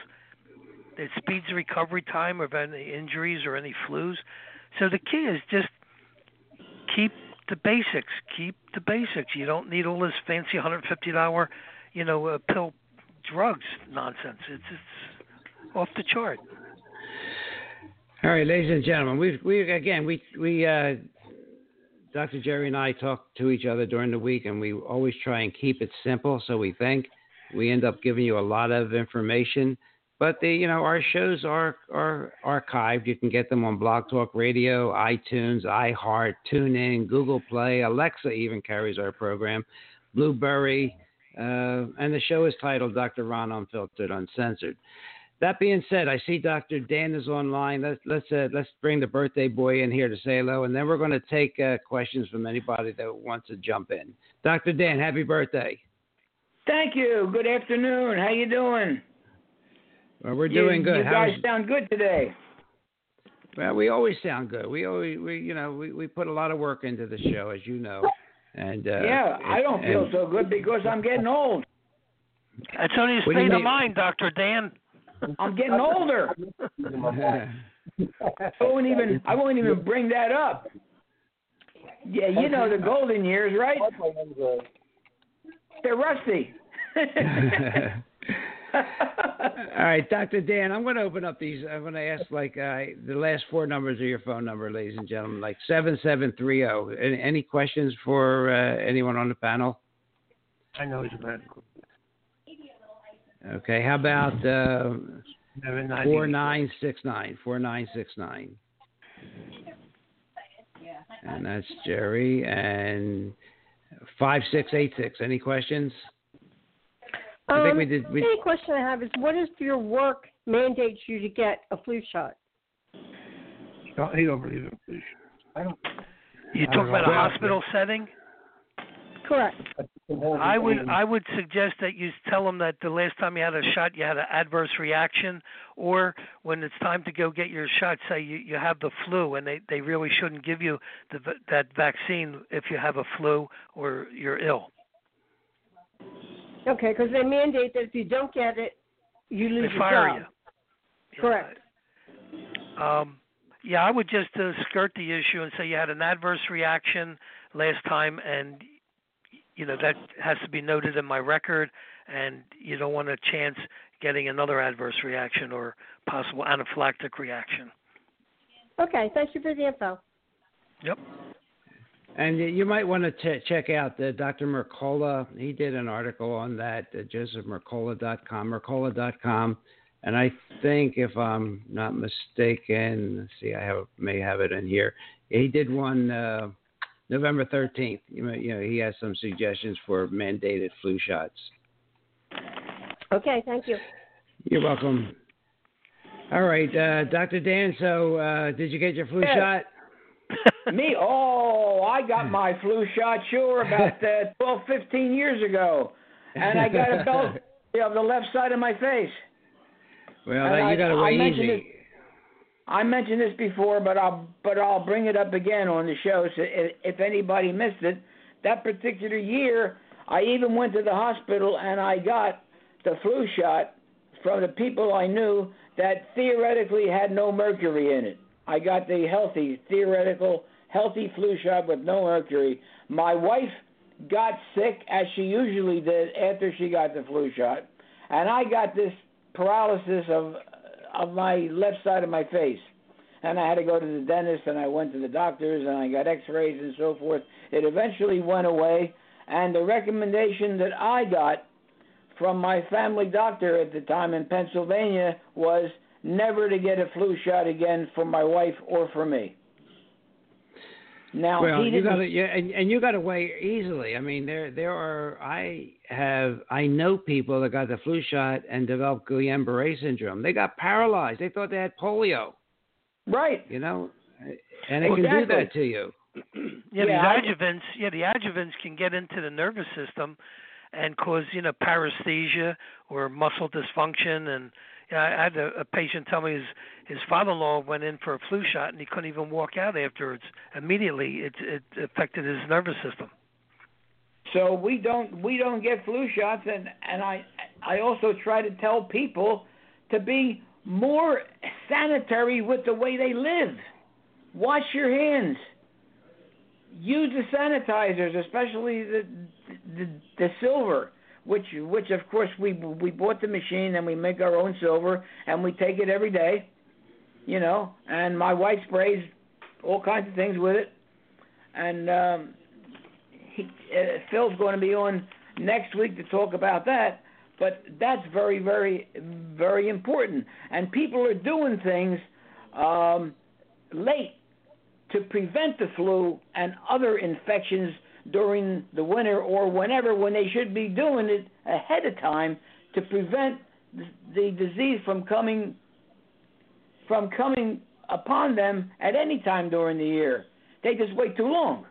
it speeds recovery time of any injuries or any flus. So the key is just keep the basics. Keep the basics. You don't need all this fancy $150, you know, pill drugs nonsense. It's off the chart. All right, ladies and gentlemen, we Dr. Jerry and I talk to each other during the week, and we always try and keep it simple. So we think we end up giving you a lot of information, but our shows are archived. You can get them on Blog Talk Radio, iTunes, iHeart, TuneIn, Google Play. Alexa even carries our program, Blueberry, and the show is titled Dr. Ron Unfiltered Uncensored. That being said, I see Dr. Dan is online. Let's bring the birthday boy in here to say hello, and then we're going to take questions from anybody that wants to jump in. Dr. Dan, happy birthday! Thank you. Good afternoon. How you doing? Well, we're doing good. You guys sound good today. Well, we always sound good. We put a lot of work into the show, as you know. And yeah, I don't feel so good because I'm getting old. That's only a state of mind, Dr. Dan. I'm getting older. I won't even bring that up. Yeah, you know the golden years, right? They're rusty. All right, Dr. Dan, I'm going to open up these. I'm going to ask the last four numbers of your phone number, ladies and gentlemen, like 7730. Any questions for anyone on the panel? I know it's about. Okay, how about 4969? 4969. And that's Jerry. And 5686. Any questions? I think we did. The only question I have is, what does your work mandate you to get a flu shot? I don't believe in flu shots. I don't. You talk about a hospital setting? Correct. I would suggest that you tell them that the last time you had a shot, you had an adverse reaction, or when it's time to go get your shot, say you have the flu, and they really shouldn't give you that vaccine if you have a flu or you're ill. Okay, because they mandate that if you don't get it, you lose your job. They fire you. Correct. Yeah, I would just skirt the issue and say you had an adverse reaction last time, and you know, that has to be noted in my record, and you don't want a chance getting another adverse reaction or possible anaphylactic reaction. Okay, thank you for the info. Yep. And you might want to check out Dr. Mercola. He did an article on that, josephmercola.com, Mercola.com. And I think, if I'm not mistaken, let's see, may have it in here. He did one November 13th. You know, he has some suggestions for mandated flu shots. Okay, thank you. You're welcome. All right, Dr. Dan, so did you get your flu shot? Me? Oh, I got my flu shot, sure, about 12, 15 years ago. And I got a belt on the left side of my face. Well, you got away easy. I mentioned this before, but I'll bring it up again on the show. So if anybody missed it, that particular year, I even went to the hospital and I got the flu shot from the people I knew that theoretically had no mercury in it. I got the healthy flu shot with no mercury. My wife got sick, as she usually did after she got the flu shot, and I got this paralysis of my left side of my face. And I had to go to the dentist, and I went to the doctors, and I got x-rays and so forth. It eventually went away, and the recommendation that I got from my family doctor at the time in Pennsylvania was never to get a flu shot again for my wife or for me. Now, well, you got away easily. I mean, I know people that got the flu shot and developed Guillain-Barré syndrome. They got paralyzed. They thought they had polio. Right. You know, and it can do that to you. The adjuvants can get into the nervous system and cause, you know, paresthesia or muscle dysfunction. And you know, I had a patient tell me his father-in-law went in for a flu shot and he couldn't even walk out afterwards. Immediately, it affected his nervous system. So we don't get flu shots, and I also try to tell people to be more sanitary with the way they live. Wash your hands. Use the sanitizers, especially the silver, which of course we bought the machine and we make our own silver and we take it every day, you know. And my wife sprays all kinds of things with it. And Phil's going to be on next week to talk about that. But that's very, very, very important. And people are doing things late to prevent the flu and other infections during the winter or whenever, when they should be doing it ahead of time to prevent the disease from coming upon them at any time during the year. They just wait too long.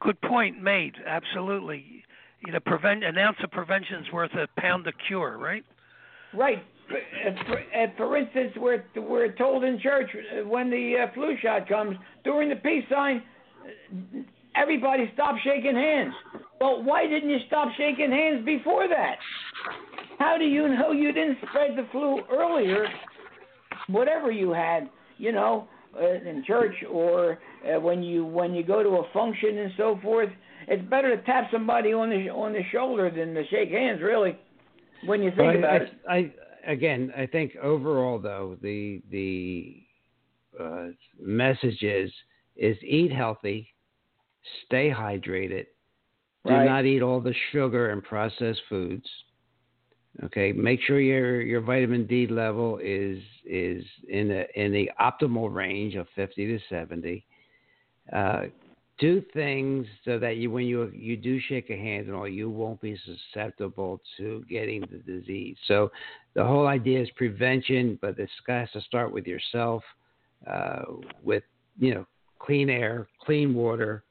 Good point made. Absolutely. You know, an ounce of prevention is worth a pound of cure, right? Right. For instance, we're told in church when the flu shot comes, during the peace sign, everybody stop shaking hands. Well, why didn't you stop shaking hands before that? How do you know you didn't spread the flu earlier, whatever you had, you know, in church or when you go to a function and so forth? It's better to tap somebody on the shoulder than to shake hands, really, when you think about it. I think overall, though, the message is eat healthy, stay hydrated, do not eat all the sugar and processed foods. Okay, make sure your vitamin D level is in the optimal range of 50 to 70. Do things so that when you do shake a hand and all, you won't be susceptible to getting the disease. So the whole idea is prevention, but this has to start with yourself, with clean air, clean water,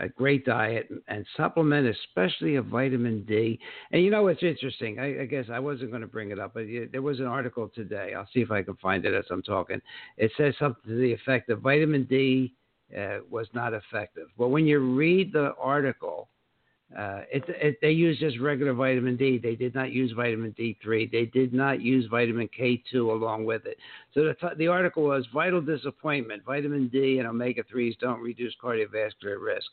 a great diet, and supplement, especially a vitamin D. And you know what's interesting? I guess I wasn't going to bring it up, but there was an article today. I'll see if I can find it as I'm talking. It says something to the effect of vitamin D was not effective. But when you read the article, they used just regular vitamin D. They did not use vitamin D3. They did not use vitamin K2 along with it. So the article was vital disappointment. Vitamin D and omega-3s don't reduce cardiovascular risk.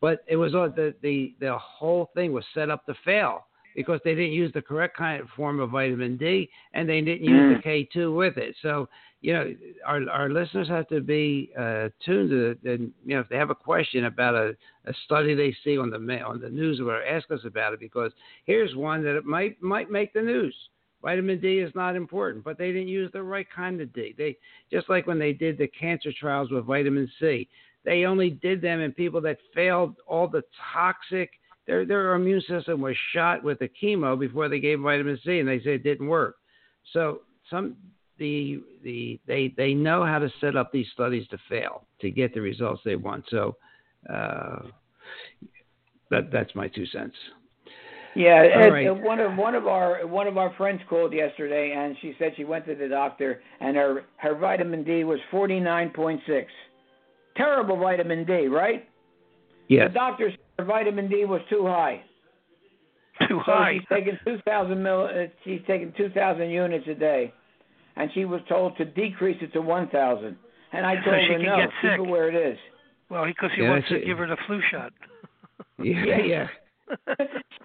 But it was the whole thing was set up to fail because they didn't use the correct kind of form of vitamin D and they didn't use the K2 with it. So, our listeners have to be tuned to it. And, if they have a question about a study they see on the news or ask us about it, because here's one that it might make the news. Vitamin D is not important, but they didn't use the right kind of D. They just like when they did the cancer trials with vitamin C, they only did them in people that failed all the toxic. Their immune system was shot with the chemo before they gave vitamin C, and they said it didn't work. So they know how to set up these studies to fail to get the results they want. So that's my 2 cents. Yeah, right. one of our friends called yesterday, and she said she went to the doctor, and her vitamin D was 49.6. Terrible vitamin D, right? Yes. The doctor said her vitamin D was too high. She's taking 2,000 units a day. And she was told to decrease it to 1,000. And I told her no, keep it where it is. Well, because he wants to give her the flu shot. Yeah.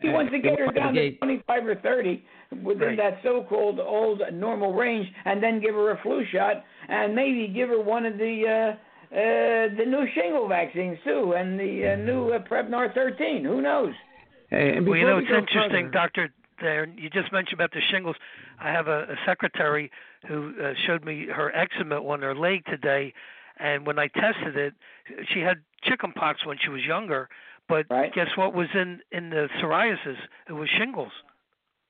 She wants to get her down to 25 or 30 within that so-called old normal range, and then give her a flu shot, and maybe give her one of the new shingle vaccines too, and the new Prevnar 13. Who knows? And it's interesting, Doctor. There, you just mentioned about the shingles. I have a secretary who showed me her eczema on her leg today, and when I tested it, she had chickenpox when she was younger. But guess what was in the psoriasis? It was shingles.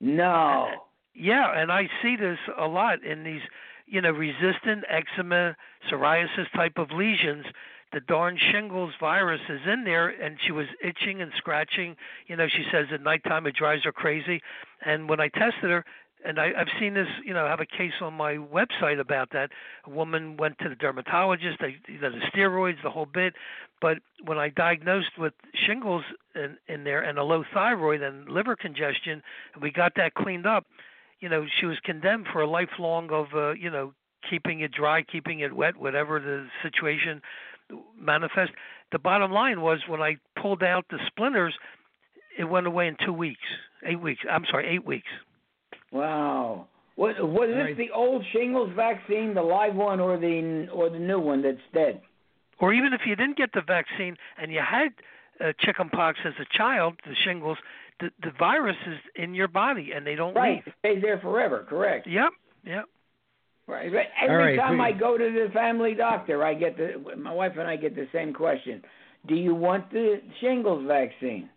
No. Yeah, and I see this a lot in these, resistant eczema, psoriasis type of lesions. The darn shingles virus is in there, and she was itching and scratching. She says at nighttime it drives her crazy. And when I tested her, and I've seen this, I have a case on my website about that. A woman went to the dermatologist, the steroids, the whole bit. But when I diagnosed with shingles in there and a low thyroid and liver congestion, and we got that cleaned up, she was condemned for a lifelong of, keeping it dry, keeping it wet, whatever the situation manifest. The bottom line was when I pulled out the splinters, it went away in 8 weeks. Wow. Was this the old shingles vaccine, the live one, or the new one that's dead? Or even if you didn't get the vaccine and you had chickenpox as a child, the shingles, the virus is in your body and they don't leave. It stays there forever, correct? Yep. Right. Every time I go to the family doctor, my wife and I get the same question. Do you want the shingles vaccine?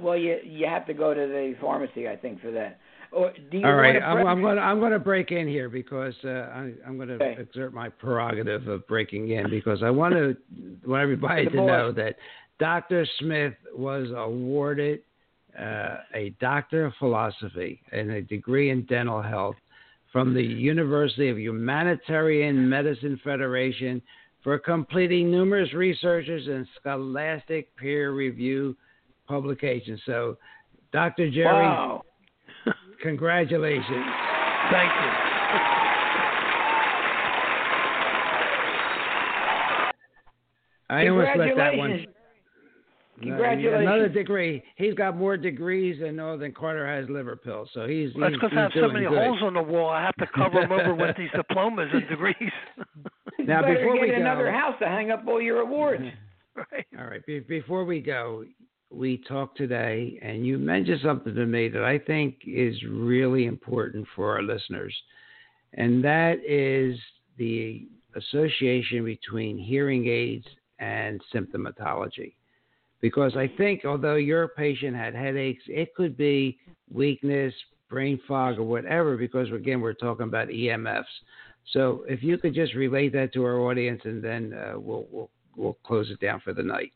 Well, you have to go to the pharmacy, I think, for that. Or do you I'm going to break in here because I'm going to exert my prerogative of breaking in because I want to want everybody to know that Dr. Smith was awarded a Doctor of Philosophy and a degree in dental health from the University of Humanitarian Medicine Federation for completing numerous researches and scholastic peer review publications. So, Dr. Jerry, congratulations. Thank you. I almost let that one. Congratulations. Another degree. He's got more degrees than Northern Carter has liver pills. So he's that's because I have so many holes on the wall. I have to cover them over with these diplomas and degrees. Now, you before we get another house to hang up all your awards. Right. All right. Before we go, we talked today, and you mentioned something to me that I think is really important for our listeners, and that is the association between hearing aids and symptomatology. Because I think although your patient had headaches, it could be weakness, brain fog, or whatever, because, again, we're talking about EMFs. So if you could just relate that to our audience, and then we'll close it down for the night.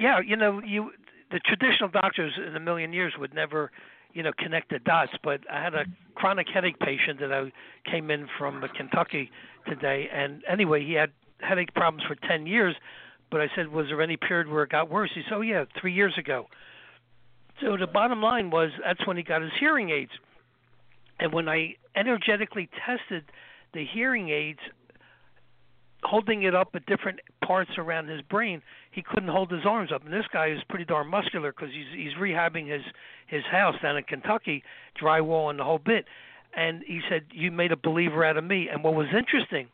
Yeah, the traditional doctors in a million years would never, connect the dots. But I had a chronic headache patient that I came in from Kentucky today. And anyway, he had headache problems for 10 years. But I said, was there any period where it got worse? He said, 3 years ago. So the bottom line was that's when he got his hearing aids. And when I energetically tested the hearing aids, holding it up at different parts around his brain, he couldn't hold his arms up. And this guy is pretty darn muscular because he's rehabbing his house down in Kentucky, drywall and the whole bit. And he said, you made a believer out of me. And what was interesting,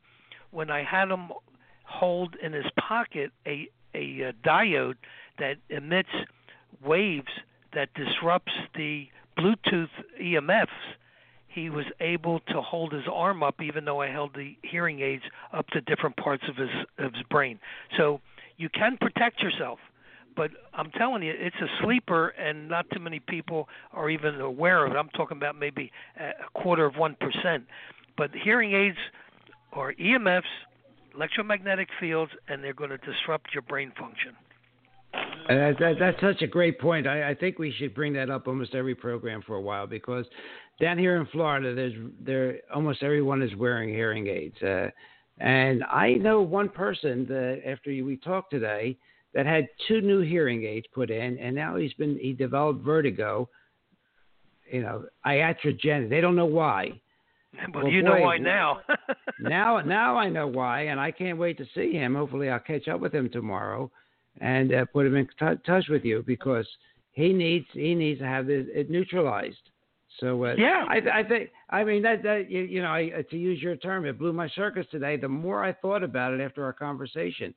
when I had him hold in his pocket a diode that emits waves that disrupts the Bluetooth EMFs, he was able to hold his arm up even though I held the hearing aids up to different parts of his brain. So you can protect yourself, but I'm telling you, it's a sleeper and not too many people are even aware of it. I'm talking about maybe 0.25%. But hearing aids are EMFs, electromagnetic fields, and they're going to disrupt your brain function. That's such a great point. I think we should bring that up almost every program for a while because down here in Florida, almost everyone is wearing hearing aids. And I know one person that after we talked today that had two new hearing aids put in, and now he developed vertigo. Iatrogenic. They don't know why. Well, know why now. Now I know why, and I can't wait to see him. Hopefully, I'll catch up with him tomorrow and put him in touch with you because he needs to have it neutralized. So I think that to use your term, it blew my circus today. The more I thought about it after our conversation,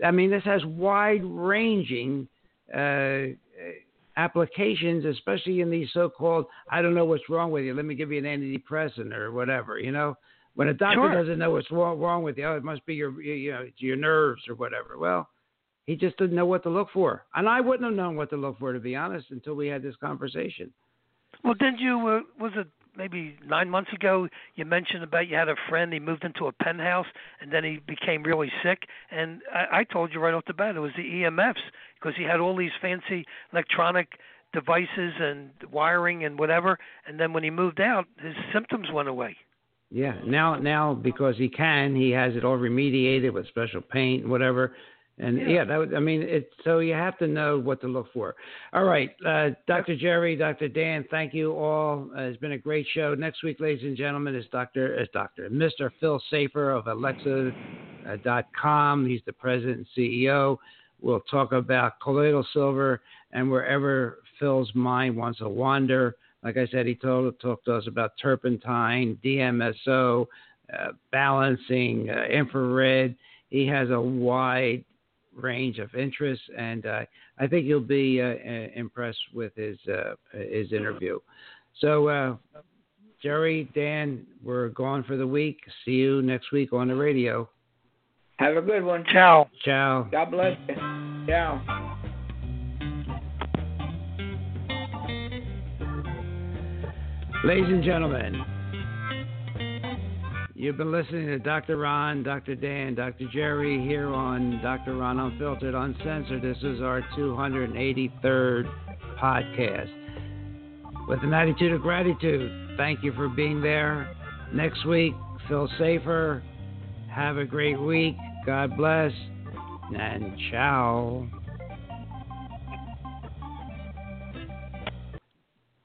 this has wide-ranging applications, especially in these so-called, I don't know what's wrong with you, let me give you an antidepressant or whatever, When a doctor doesn't know what's wrong with you, it must be your nerves or whatever. Well, he just didn't know what to look for. And I wouldn't have known what to look for, to be honest, until we had this conversation. Well, didn't you, was it maybe 9 months ago, you mentioned about you had a friend, he moved into a penthouse, and then he became really sick. And I told you right off the bat, it was the EMFs, because he had all these fancy electronic devices and wiring and whatever. And then when he moved out, his symptoms went away. Yeah. Now because he has it all remediated with special paint and whatever. And so you have to know what to look for. All right, Dr. Jerry, Dr. Dan, thank you all. It's been a great show. Next week, ladies and gentlemen, is Mr. Phil Safier of Alexa.com. He's the president and CEO. We'll talk about colloidal silver and wherever Phil's mind wants to wander. Like I said, he talked to us about turpentine, DMSO, balancing, infrared. He has a wide range of interests, and I think you'll be impressed with his interview. So, Jerry, Dan, we're gone for the week. See you next week on the radio. Have a good one. Ciao. Ciao. God bless you. Ciao. Ladies and gentlemen, you've been listening to Dr. Ron, Dr. Dan, Dr. Jerry here on Dr. Ron Unfiltered, Uncensored. This is our 283rd podcast. With an attitude of gratitude, thank you for being there. Next week, Phil Safier. Have a great week. God bless. And ciao.